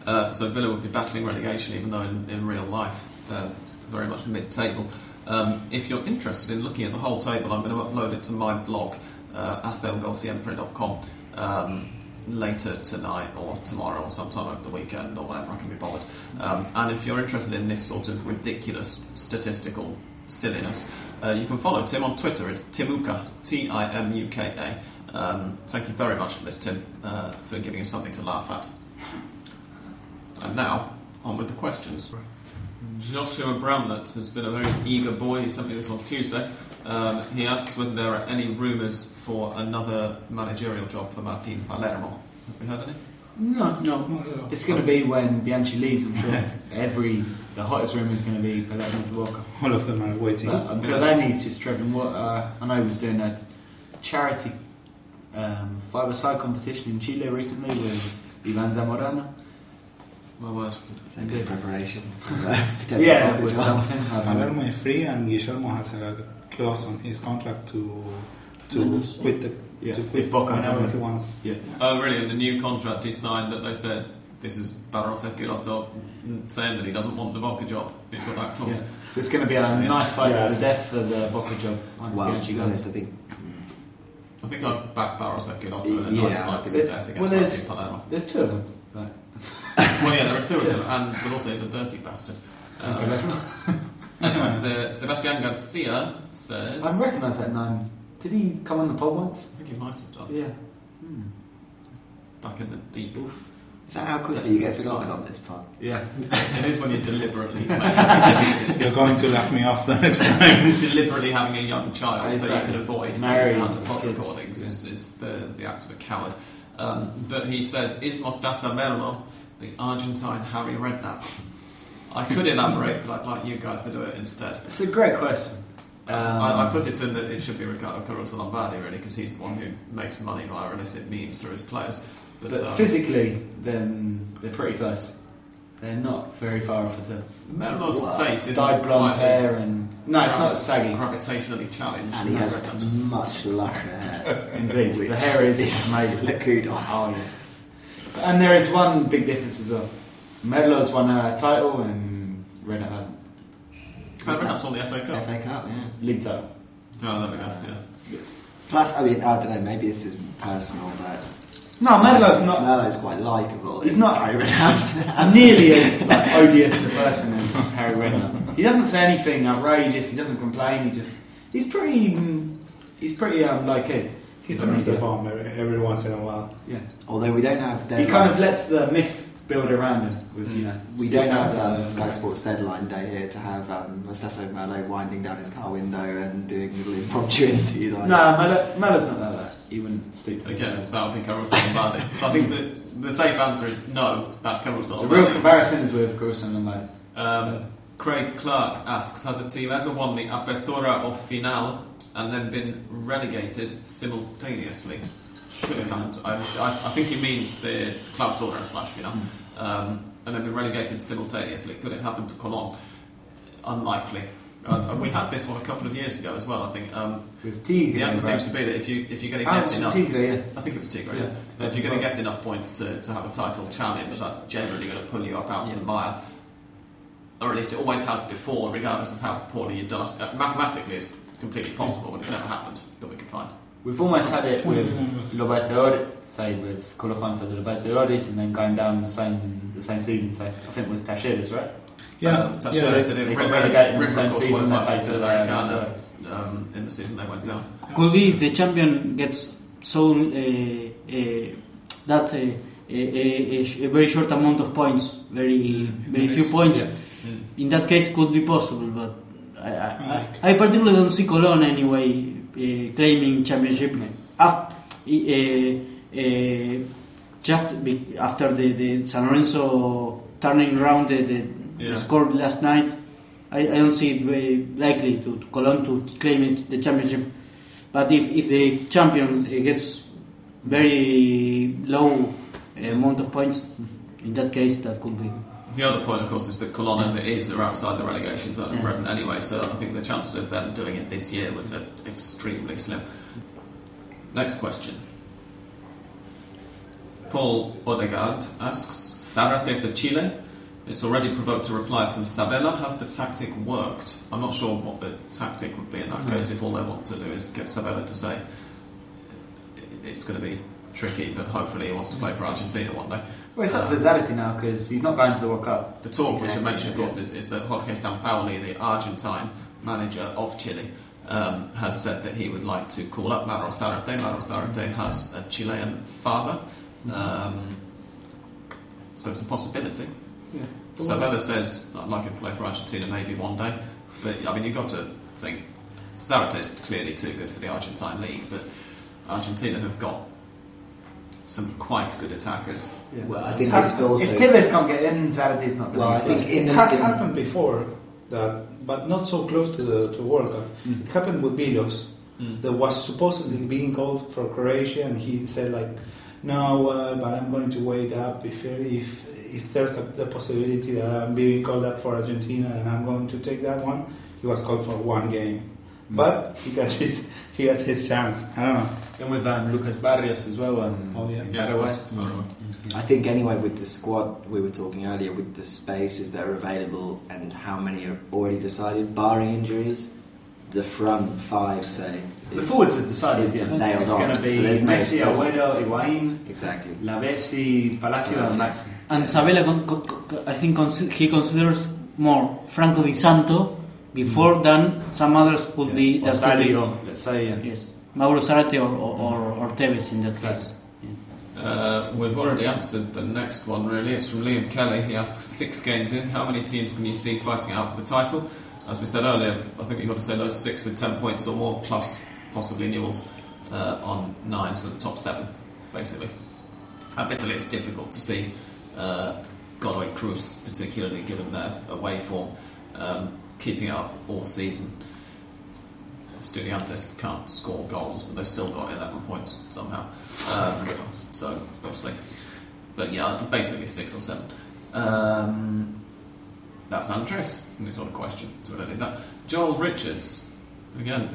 uh, so Villa would be battling relegation, even though in, in real life they're very much mid-table. Um, if you're interested in looking at the whole table, I'm going to upload it to my blog, uh, asteldelsiempre dot com. Um, later tonight or tomorrow or sometime over the weekend or whatever. I can be bothered. Um, and if you're interested in this sort of ridiculous statistical silliness, uh, you can follow Tim on Twitter. It's Timuka, T I M U K A. Um, thank you very much for this, Tim, uh, for giving us something to laugh at. And now, on with the questions. Joshua Bramlett has been a very eager boy. He sent me this on Tuesday. Um, he asks whether there are any rumours for another managerial job for Martin Palermo. Have we heard any? No, no, not at all. It's going to be when Bianchi leaves, I'm sure. Every the hottest rumour is going to be Palermo to Walker. All of them are waiting. But until then, he's just treading water. Uh, I know he was doing a charity um, five-a-side competition in Chile recently with Ivan Zamorano. My word. Same good preparation. Yeah, with something. Palermo is free, and Guillermo has a clause on his contract to to quit the yeah. to quit Boca whenever he wants. Yeah. Oh, really? And the new contract he signed that they said this is Barroso Piroto saying that he doesn't want the Boca job. He's got that clause. Yeah. So it's going to be a knife fight yeah. to the death for the Boca job. Wow, to be honest, I think. I think I've backed Barroso Piroto in a knife fight to the death against Martin Palermo. There's two of them. Right. Well, yeah, there are two of them, and but also he's a dirty bastard. Um, anyway, so Sebastian Garcia says, I recognise that name. Did he come on the pod once? I think he might have done. Yeah. Hmm. Back in the deep. Oof. Is that how quickly you get forgotten on this pod? Yeah. It is when you're deliberately you're going to laugh me off the next time. Deliberately having a young child exactly. So you can avoid marrying the pod recordings yeah. is, is the, the act of a coward. Um, but he says, is Mostaza Merlo the Argentine Harry Redknapp? I could elaborate, but I'd like you guys to do it instead. It's a great question. Um, I, I put it in that it should be Ricardo Caruso Lombardi, really, because he's the one who makes money via illicit means through his players. But, but um, physically, then they're pretty close. They're not very far off at all. Merlo's wow. face is dyed blonde hair and no, it's not saggy. Gravitationally challenged, and he has much lighter hair. Indeed, the hair is made liquid. Oh yes. And there is one big difference as well. Merlo's won a title, and Redknapp hasn't. Oh, Redknapp's on the F A Cup. F A Cup, yeah. League title. Oh, there we go. Uh, yeah. Yes. Plus, I mean, I don't know. Maybe this is personal, but. No, Merlo's not. Merlo's quite likeable. He's not Harry Redknapp. Nearly as like, odious a person as Harry Redknapp. He doesn't say anything outrageous. He doesn't complain. He just he's pretty he's pretty um, like it. He's so a bomb every once in a while. Yeah. Although we don't have. Deadline. He kind of lets the myth build around him. With, mm. you know, we don't have um, Sky Sports deadline day here to have um, Mostaza Merlo winding down his car window and doing little impromptu interviews. No, Merlo's not that bad. He wouldn't stick to again. That would be Caruso Lombardi. So I think the, the safe answer is no. That's Caruso Lombardi. The real comparison is with Caruso Lombardi. Um, so. Craig Clark asks: has a team ever won the Apertura or Final and then been relegated simultaneously? Should have happened. I, I think he means the Clausura slash Final, um, and then been relegated simultaneously. Could it happen to Colón? Unlikely. Uh, we had this one a couple of years ago as well. I think um, with Tigre, the answer seems to be that if you if you're going to get enough, Tigre, yeah. I think it was Tigre. Yeah. Yeah. If you're going to get enough points to, to have a title challenge, that's generally going to pull you up out yeah. of the mire, or at least it always has before, regardless of how poorly you've done. Uh, mathematically, it's completely possible, but it's never happened that we can find. We've almost had it with Libertadores, say with qualifying for the Libertadores and then going down the same the same season. So I think with Tacheres, right? Yeah, um, Tacheres yeah, they, did it. They got relegated in the same season. They played the Americana um, in the season they went down. Could be if the champion gets so uh, uh, that uh, a, a, a very short amount of points, very very few points. Yeah. Yeah. In that case, could be possible, but I I, I, I particularly don't see Colón anyway. Uh, claiming championship after, uh, uh, just be after the, the San Lorenzo turning around the, the yeah. score last night. I, I don't see it very likely to, to Colón to claim it, the championship, but if, if the champion gets very low amount of points, in that case that could be. The other point, of course, is that Colón, as it is, are outside the relegation zone at yeah. present anyway, so I think the chances of them doing it this year would be extremely slim. Next question. Paul Odegaard asks, Zárate for Chile? It's already provoked a reply from Sabella. Has the tactic worked? I'm not sure what the tactic would be in that mm-hmm. case if all they want to do is get Sabella to say it's going to be tricky, but hopefully he wants to play for Argentina one day. Well, it's up um, to Zarate now because he's not going to the World Cup. The talk exactly. which I mentioned, of course, is, is that Jorge Sampaoli, the Argentine manager of Chile, um, has said that he would like to call up Manuel Zarate. Manuel Zarate has a Chilean father, um, so it's a possibility. Yeah. Savella says, I'd like him to play for Argentina maybe one day, but I mean, you've got to think Zarate's clearly too good for the Argentine league, but Argentina have got some quite good attackers. Yeah. Well, I think has, also, if Tigres can't get in, Zarate's not going well, to. I think it has in, happened before that, but not so close to the to World Cup. Mm. It happened with Vilos. Mm. That was supposedly being called for Croatia, and he said like, "No, uh, but I'm going to wait up if if if there's a, the possibility that I'm being called up for Argentina, and I'm going to take that one." He was called for one game. But he got his he got his chance. I don't know. And with um, Lucas Barrios as well. Um, oh yeah, yeah was, mm-hmm. I think anyway with the squad we were talking earlier, with the spaces that are available and how many are already decided, barring injuries, the front five say the is, forwards are decided. Yeah. Nailed it's going to be so Messi, no, Agüero, Higuaín, exactly. Lavesi, Palacios, Palacio. Maxi. And Sabella, con, con, con, I think con, he considers more Franco Di Santo. Before then, some others could yeah. be... Rosario, let's say. Yeah. Yes. Mauro Zarate or, or, or, or Tevez in that case. Yeah. Uh, we've already answered the next one, really. It's from Liam Kelly. He asks, six games in, how many teams can you see fighting out for the title? As we said earlier, I think you've got to say those six with ten points or more, plus possibly Newell's uh, on nine, so the top seven, basically. Admittedly, it's difficult to see uh, Godoy Cruz, particularly given their away form. Um, keeping up all season. Estudiantes can't score goals, but they've still got eleven points somehow. Um, so, obviously. But yeah, basically six or seven. Um, that's Andres, this sort of question, so I don't need that. Joel Richards, again.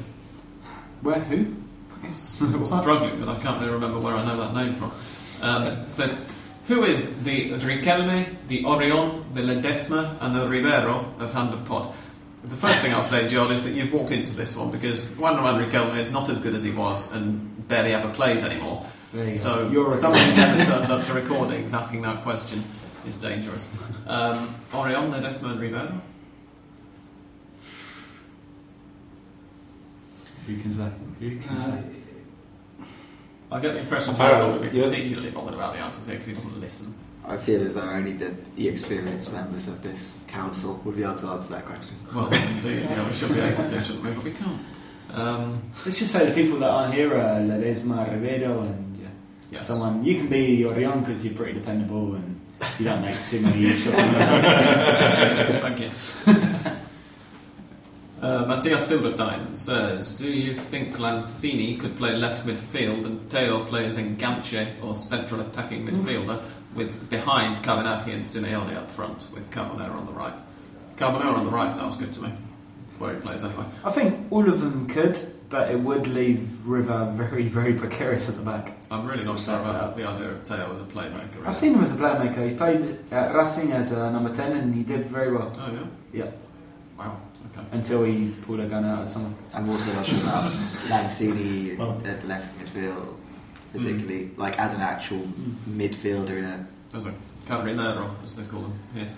Where, who? I was struggling, but I can't really remember where I know that name from. Um, says, who is the Riquelme, the Orion, the Ledesma, and the Rivero of Hand of Pod? The first thing I'll say, Joel, is that you've walked into this one because Juan Román Riquelme is not as good as he was and barely ever plays anymore. You so You're someone who never turns up to recordings asking that question is dangerous. Um, Orion, Ledesma and Rivero? Who can say? Who can say? I get the impression Joel would be yeah. particularly bothered about the answers here because he doesn't listen. I feel as though only the, the experienced members of this council would be able to answer that question. Well, indeed, yeah, we should be able to, shouldn't we? But we can't. Um, Let's just say the people that aren't here are Ledesma, Rivero, and yeah, yes. someone. You can be Orion because you're pretty dependable and you don't make too many short ones. Thank you. Uh, Matthias Silverstein says, do you think Lanzini could play left midfield and Teo plays enganche or central attacking midfielder? Oof. With behind Cavanaghi and Simeone up front, with Carbonero on the right. Carbonero on the right sounds good to me, where he plays anyway. I think all of them could, but it would leave River very, very precarious at the back. I'm really not sure about out. the idea of Teo as a playmaker. Really. I've seen him as a playmaker. He played at Racing as a number ten, and he did very well. Oh yeah. Yeah. Wow. Okay. Until he pulled a gun out of someone. I'm also not sure about Lanzini well. at left midfield. Particularly, mm. like as an actual mm. midfielder, yeah. As a carrilero, as they call him. Yeah,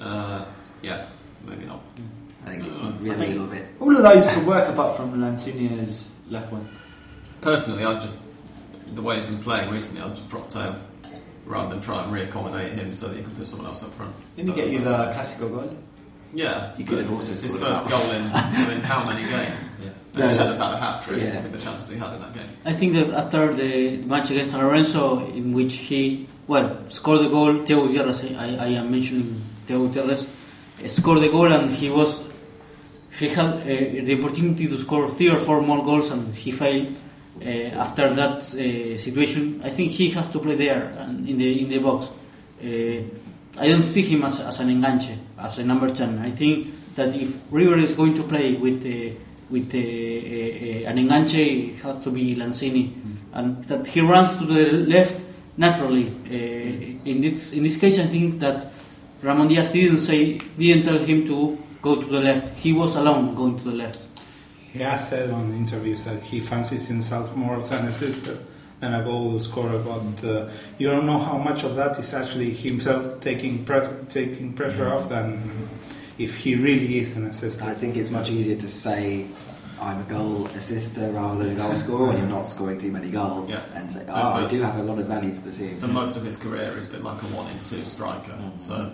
uh, yeah, maybe not. Yeah. I think uh, we have I a little bit. All of those could work, apart from Lanzini's left one. Personally, I just the way he's been playing recently, I'd just drop Tail rather than try and reaccommodate him so that you can put someone else up front. Didn't he get you the Clásico goal? Yeah, you could have also his first goal in, in how many games? Yeah. He no, should have had a hat trick yeah. with the chances he had in that game. I think that after the match against San Lorenzo, in which he well scored the goal, Teo Gutierrez, I, I am mentioning Teo Gutierrez, scored the goal and he was he had uh, the opportunity to score three or four more goals and he failed. Uh, after that uh, situation, I think he has to play there and in the in the box. Uh, I don't see him as, as an enganche, as a number ten. I think that if River is going to play with uh, with uh, uh, an enganche, it has to be Lanzini, mm. and that he runs to the left naturally. Uh, in this in this case, I think that Ramon Diaz didn't say didn't tell him to go to the left. He was alone going to the left. He has said on interviews that he fancies himself more of an assister than a goal scorer, but uh, you don't know how much of that is actually himself taking pre- taking pressure mm-hmm. off than if he really is an assister. I think it's much easier to say I'm a goal assister rather than a goal scorer when you're not scoring too many goals yeah. and say, oh, yeah, I do have a lot of value to the team. For most of his career, he's been like a one-in-two striker, mm-hmm. so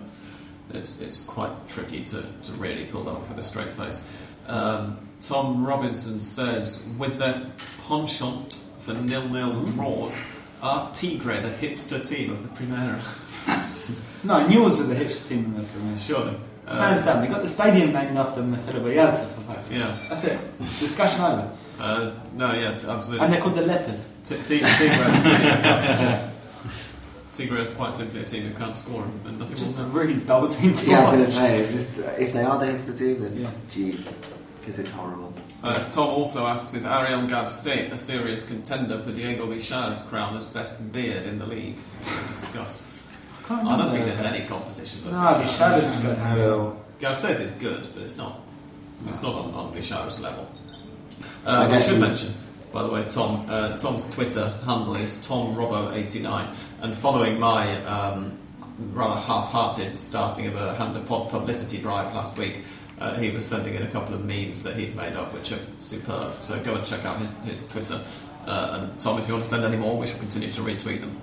it's it's quite tricky to, to really pull that off with a straight face. Um, Tom Robinson says, with their penchant for nil-nil draws, are Tigre the hipster team of the Primera? No, Newell's are the hipster team of the Primera. Surely. Uh, I understand, they got the stadium named after Marcelo Bielsa for five seconds. Yeah. That's it. Discussion over. Uh, no, yeah, absolutely. And they're called the Lepers. T- t- Tigre is the team of cunts. Tigre is quite simply a team who can't score and nothing. It's just a really dull team to watch. Yeah, I was going to say, it's just, uh, if they are the hipster team, then yeah. gee, because it's horrible. Uh, Tom also asks, is Ariel Garcet a serious contender for Diego Bichard's crown as best beard in the league? Discuss. I, I don't think there's best. any competition. But no, Bichard is good. No. Garcés is good, but it's not. No. It's not on, on Bichard's level. Uh, I, I should mention, by the way, Tom. Uh, Tom's Twitter handle is Tom Robbo eighty-nine, and following my um, rather half-hearted starting of a Hand the Pod publicity drive last week, uh, he was sending in a couple of memes that he'd made up, which are superb. So go and check out his, his Twitter. Uh, and Tom, if you want to send any more, we shall continue to retweet them.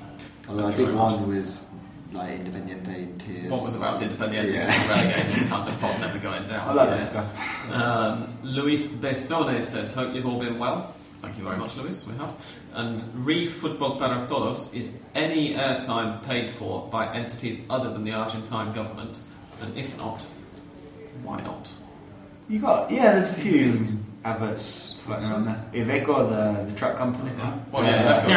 Although Thank I think one was. Like Independiente in tears. What was about Independiente yeah. relegated and the pod never going down? I love this guy. Um, Luis Besone says, hope you've all been well. Thank you very much, Luis. We have. And Re Football Para Todos, is any airtime paid for by entities other than the Argentine government? And if not, why not? You got, yeah, there's a few adverts floating around there. Iveco, the, the truck company. Yeah. Well, yeah,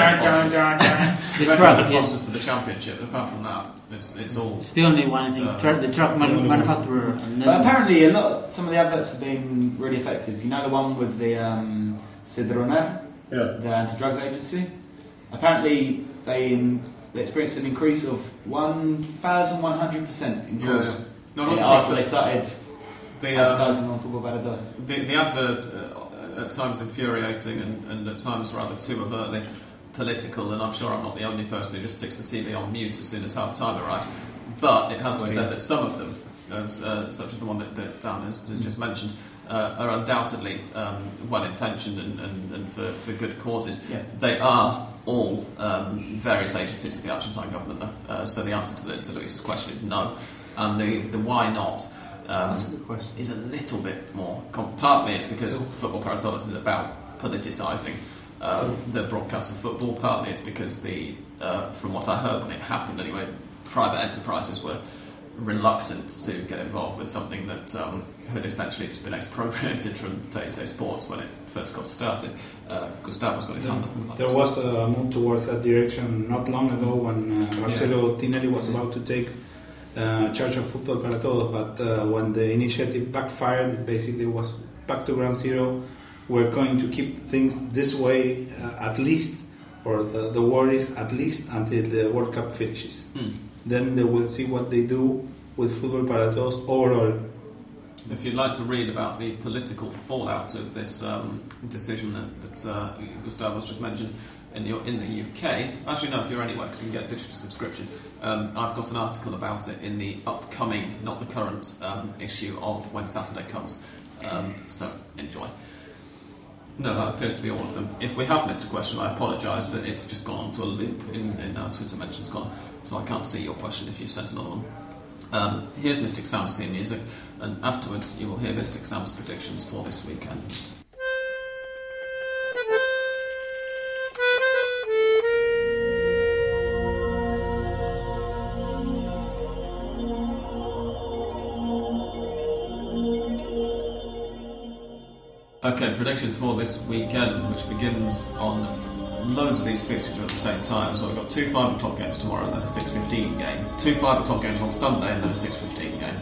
yeah. Iveco are the sponsors for the championship. Apart from that, it's it's all... Still only one thing, uh, the truck man- manufacturer. But apparently, a lot, some of the adverts have been really effective. You know the one with the um, Cedroner, yeah. the anti-drugs agency? Apparently, they, they experienced an increase of eleven hundred percent in course. Yeah. No, not yeah, after they started... The, uh, advertising on Football Better Does. The, the ads are uh, at times infuriating and, and at times rather too overtly political, and I'm sure I'm not the only person who just sticks the T V on mute as soon as half-time arrives. But it has to be said that some of them, as, uh, such as the one that, that Dan has, has just mentioned, uh, are undoubtedly um, well-intentioned and, and, and for, for good causes. Yeah. They are all um, various agencies of the Argentine government, though. Uh, so the answer to, the, to Luis's question is no. And the, the why not... Um, That's a good question. Is a little bit more. Partly it's because Football Para Todos is about politicising um, the broadcast of football. Partly it's because the, uh, from what I heard when it happened anyway, private enterprises were reluctant to get involved with something that um, had essentially just been expropriated from T S A Sports when it first got started. Uh, Gustavo's got his hand up. There was a move towards that direction not long ago when uh, Marcelo yeah. Tinelli was yeah. about to take. Uh, charge of Football Para Todos, but uh, when the initiative backfired, it basically was back to ground zero. We're going to keep things this way uh, at least, or the, the word is at least until the World Cup finishes. Mm. Then they will see what they do with Football Para Todos overall. If you'd like to read about the political fallout of this um, decision that, that uh, Gustavo's just mentioned, and you're in the U K, actually no, if you're anywhere, because you can get a digital subscription, um, I've got an article about it in the upcoming, not the current, um, issue of When Saturday Comes. Um, so, enjoy. No, that appears to be all of them. If we have missed a question, I apologise, but it's just gone on to a loop in, in our Twitter mentions column, so I can't see your question if you've sent another one. Um, here's Mystic Sam's theme music, and afterwards you will hear Mystic Sam's predictions for this weekend. Okay, predictions for this weekend, which begins on loads of these fixtures at the same time. So we've got two five o'clock games tomorrow and then a six fifteen game. Two five o'clock games on Sunday and then a six fifteen game.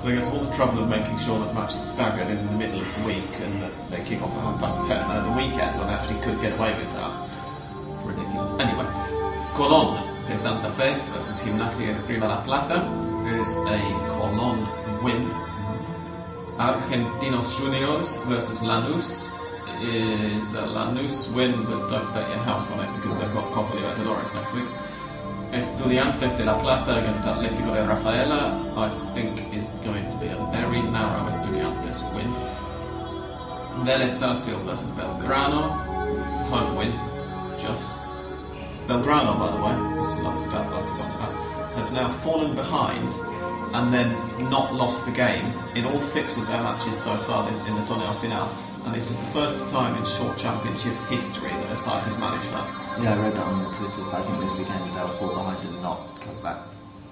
So I go to all the trouble of making sure that matches are staggered in the middle of the week and that they kick off at half past ten at the weekend when I actually could get away with that. Ridiculous. Anyway, Colón de Santa Fe versus Gimnasia de Prima La Plata is a Colón win. Argentinos Juniors versus Lanús is at Lanús. Win, but don't bet your house on it because they've got Copa Libertadores next week. Estudiantes de la Plata against Atlético de Rafaela, I think is going to be a very narrow Estudiantes win. Vélez Sarsfield versus Belgrano, home win, just. Belgrano, by the way, this is another stat that I've forgotten about, have now fallen behind and then not lost the game in all six of their matches so far in the Torneo Final, and it is the first time in short championship history that a side has managed that. Yeah, I read that on your Twitter, but I think this weekend they'll fall behind and not come back.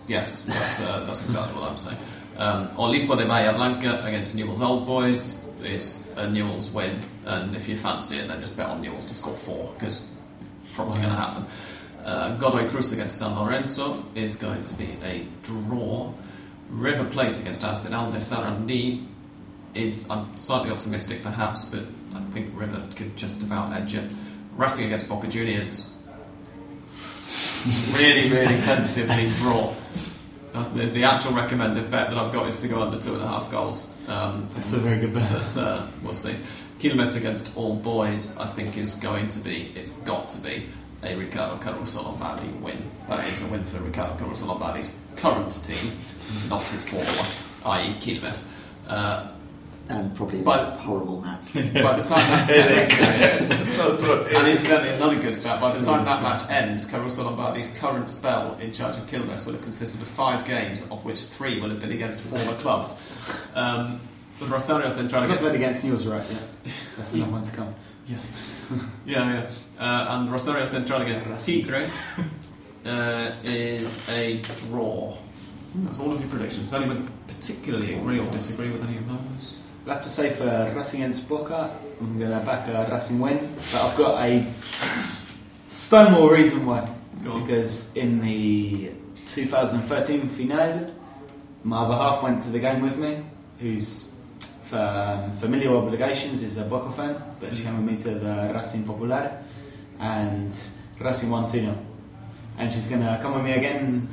Yes, that's, uh, that's exactly what I'm saying. Um, Olimpo de Bahía Blanca against Newell's Old Boys is a Newell's win, and if you fancy it, then just bet on Newell's to score four, because it's probably going to happen. Uh, Godoy Cruz against San Lorenzo is going to be a draw. River Plate against Arsenal de Sarandí is, I'm slightly optimistic perhaps, but I think River could just about edge it. Racing against Boca Juniors, really, really tentatively draw. The, the actual recommended bet that I've got is to go under two and a half goals. Um, That's a very good bet. But, uh, we'll see. Quilmes against All Boys, I think, is going to be, it's got to be, a Ricardo Caruso Lombardi win. That is a win for Ricardo Caruso Lombardi's current team, not his former one, that is. Quilmes. Uh, and probably a horrible match. By the time that match, and incidentally, another good stat, by the time that match ends, Caruso Lombardi's current spell in charge of Quilmes will have consisted of five games, of which three will have been against former clubs. Um, Rosario Central against... Not against Newell's, right? Yeah. That's another one to come. Yes. Yeah, yeah. Uh, and Rosario Central against Tigre uh, is a draw. That's all of your predictions. Does anyone particularly agree or disagree with any of those? I have to say for Racing against Boca, I'm going to back a Racing win, but I've got a stonewall reason why. Because in the two thousand thirteen finale, my other half went to the game with me, who's for um, familiar obligations is a Boca fan, but she came with me to the Racing Popular, and Racing won two nil. And she's going to come with me again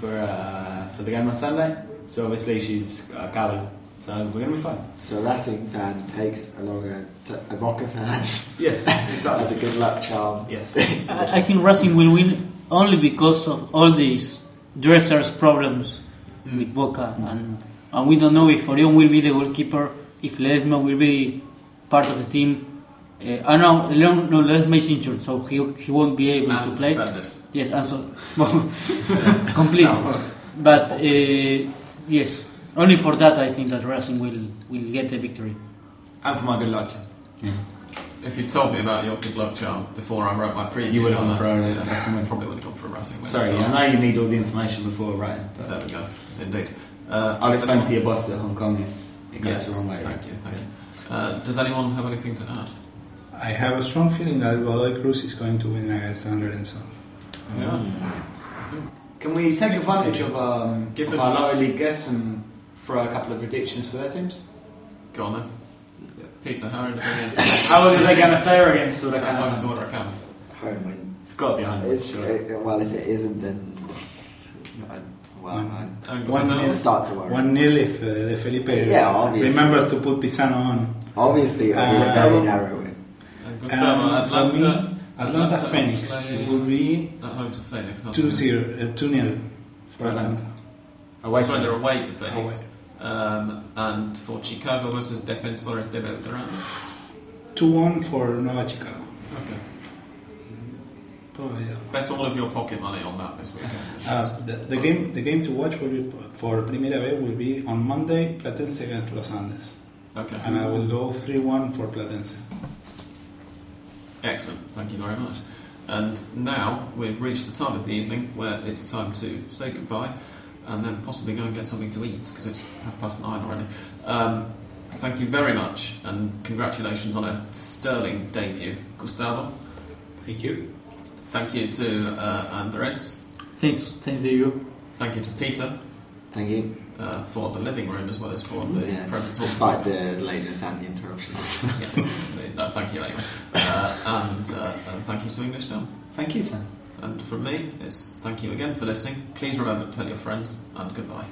for uh, for the game on Sunday, so obviously she's a Gago. So we're going to be fine. So a Racing fan takes along a, t- a Boca fan. Yes, exactly. As a good luck charm. Yes. I think Racing will win only because of all these dressers' problems mm. with Boca. Mm. And, and we don't know if Orion will be the goalkeeper, if Ledesma will be part of the team. Uh, I know Leon, no, Ledesma is injured, so he, he won't be able and to play. Suspended. Yes, and so... complete. No. But, uh, yes... Only for that, I think that Racing will, will get a victory. And for my good luck charm. Yeah. If you told me about your good luck charm before I wrote my preview, you would have gone for a yeah, Racing win. Probably would have gone for a Racing win. Sorry, I know you need all the information before writing. But there we go. Indeed. Uh, I'll explain to your boss at Hong Kong if it goes yes, the wrong way. Thank you. Thank yeah. you. Uh, does anyone have anything to add? I have a strong feeling that Godoy Cruz is going to win against San Lorenzo. Yeah. Mm. Can we take advantage of, um, Give of our lower league guests and throw a couple of predictions for their teams? Go on then. Yeah. Peter, how are they going to How are they going to fare against all that kind of home to order camp? Home win. It's got to be home win. Sure. It, well, if it isn't, then I, well, one, I, I one nil. Start to worry. One nil if uh, Felipe yeah, obviously. remembers to put Pisano on. Obviously, it'll be uh, a very narrow win. Gustavo, um, Atlanta, Atlanta, Atlanta Phoenix. It will be at home to Phoenix. two zero, uh, two nil for Atlanta. Away Sorry, they're away to Phoenix. Um, and for Chicago versus Defensores de Belgrano, two one for Nueva Chicago. Okay. Probably. Bet all of your pocket money on that this weekend. Uh, the, the game, the game to watch will be for Primera B will be on Monday, Platense against Los Andes. Okay. And I will go three one for Platense. Excellent. Thank you very much. And now we've reached the time of the evening where it's time to say goodbye. And then possibly go and get something to eat because it's half past nine already. Um, thank you very much and congratulations on a sterling debut, Gustavo. Thank you. Thank you to uh, Andres. Thanks. Thanks to you. Thank you to Peter. Thank you. Uh, for the living room as well as for the yeah, presence. Despite the lateness and the interruptions. Yes. No, thank you anyway. Uh, and, uh, and thank you to English Film. Thank you, sir. And from me, it's thank you again for listening. Please remember to tell your friends, and goodbye.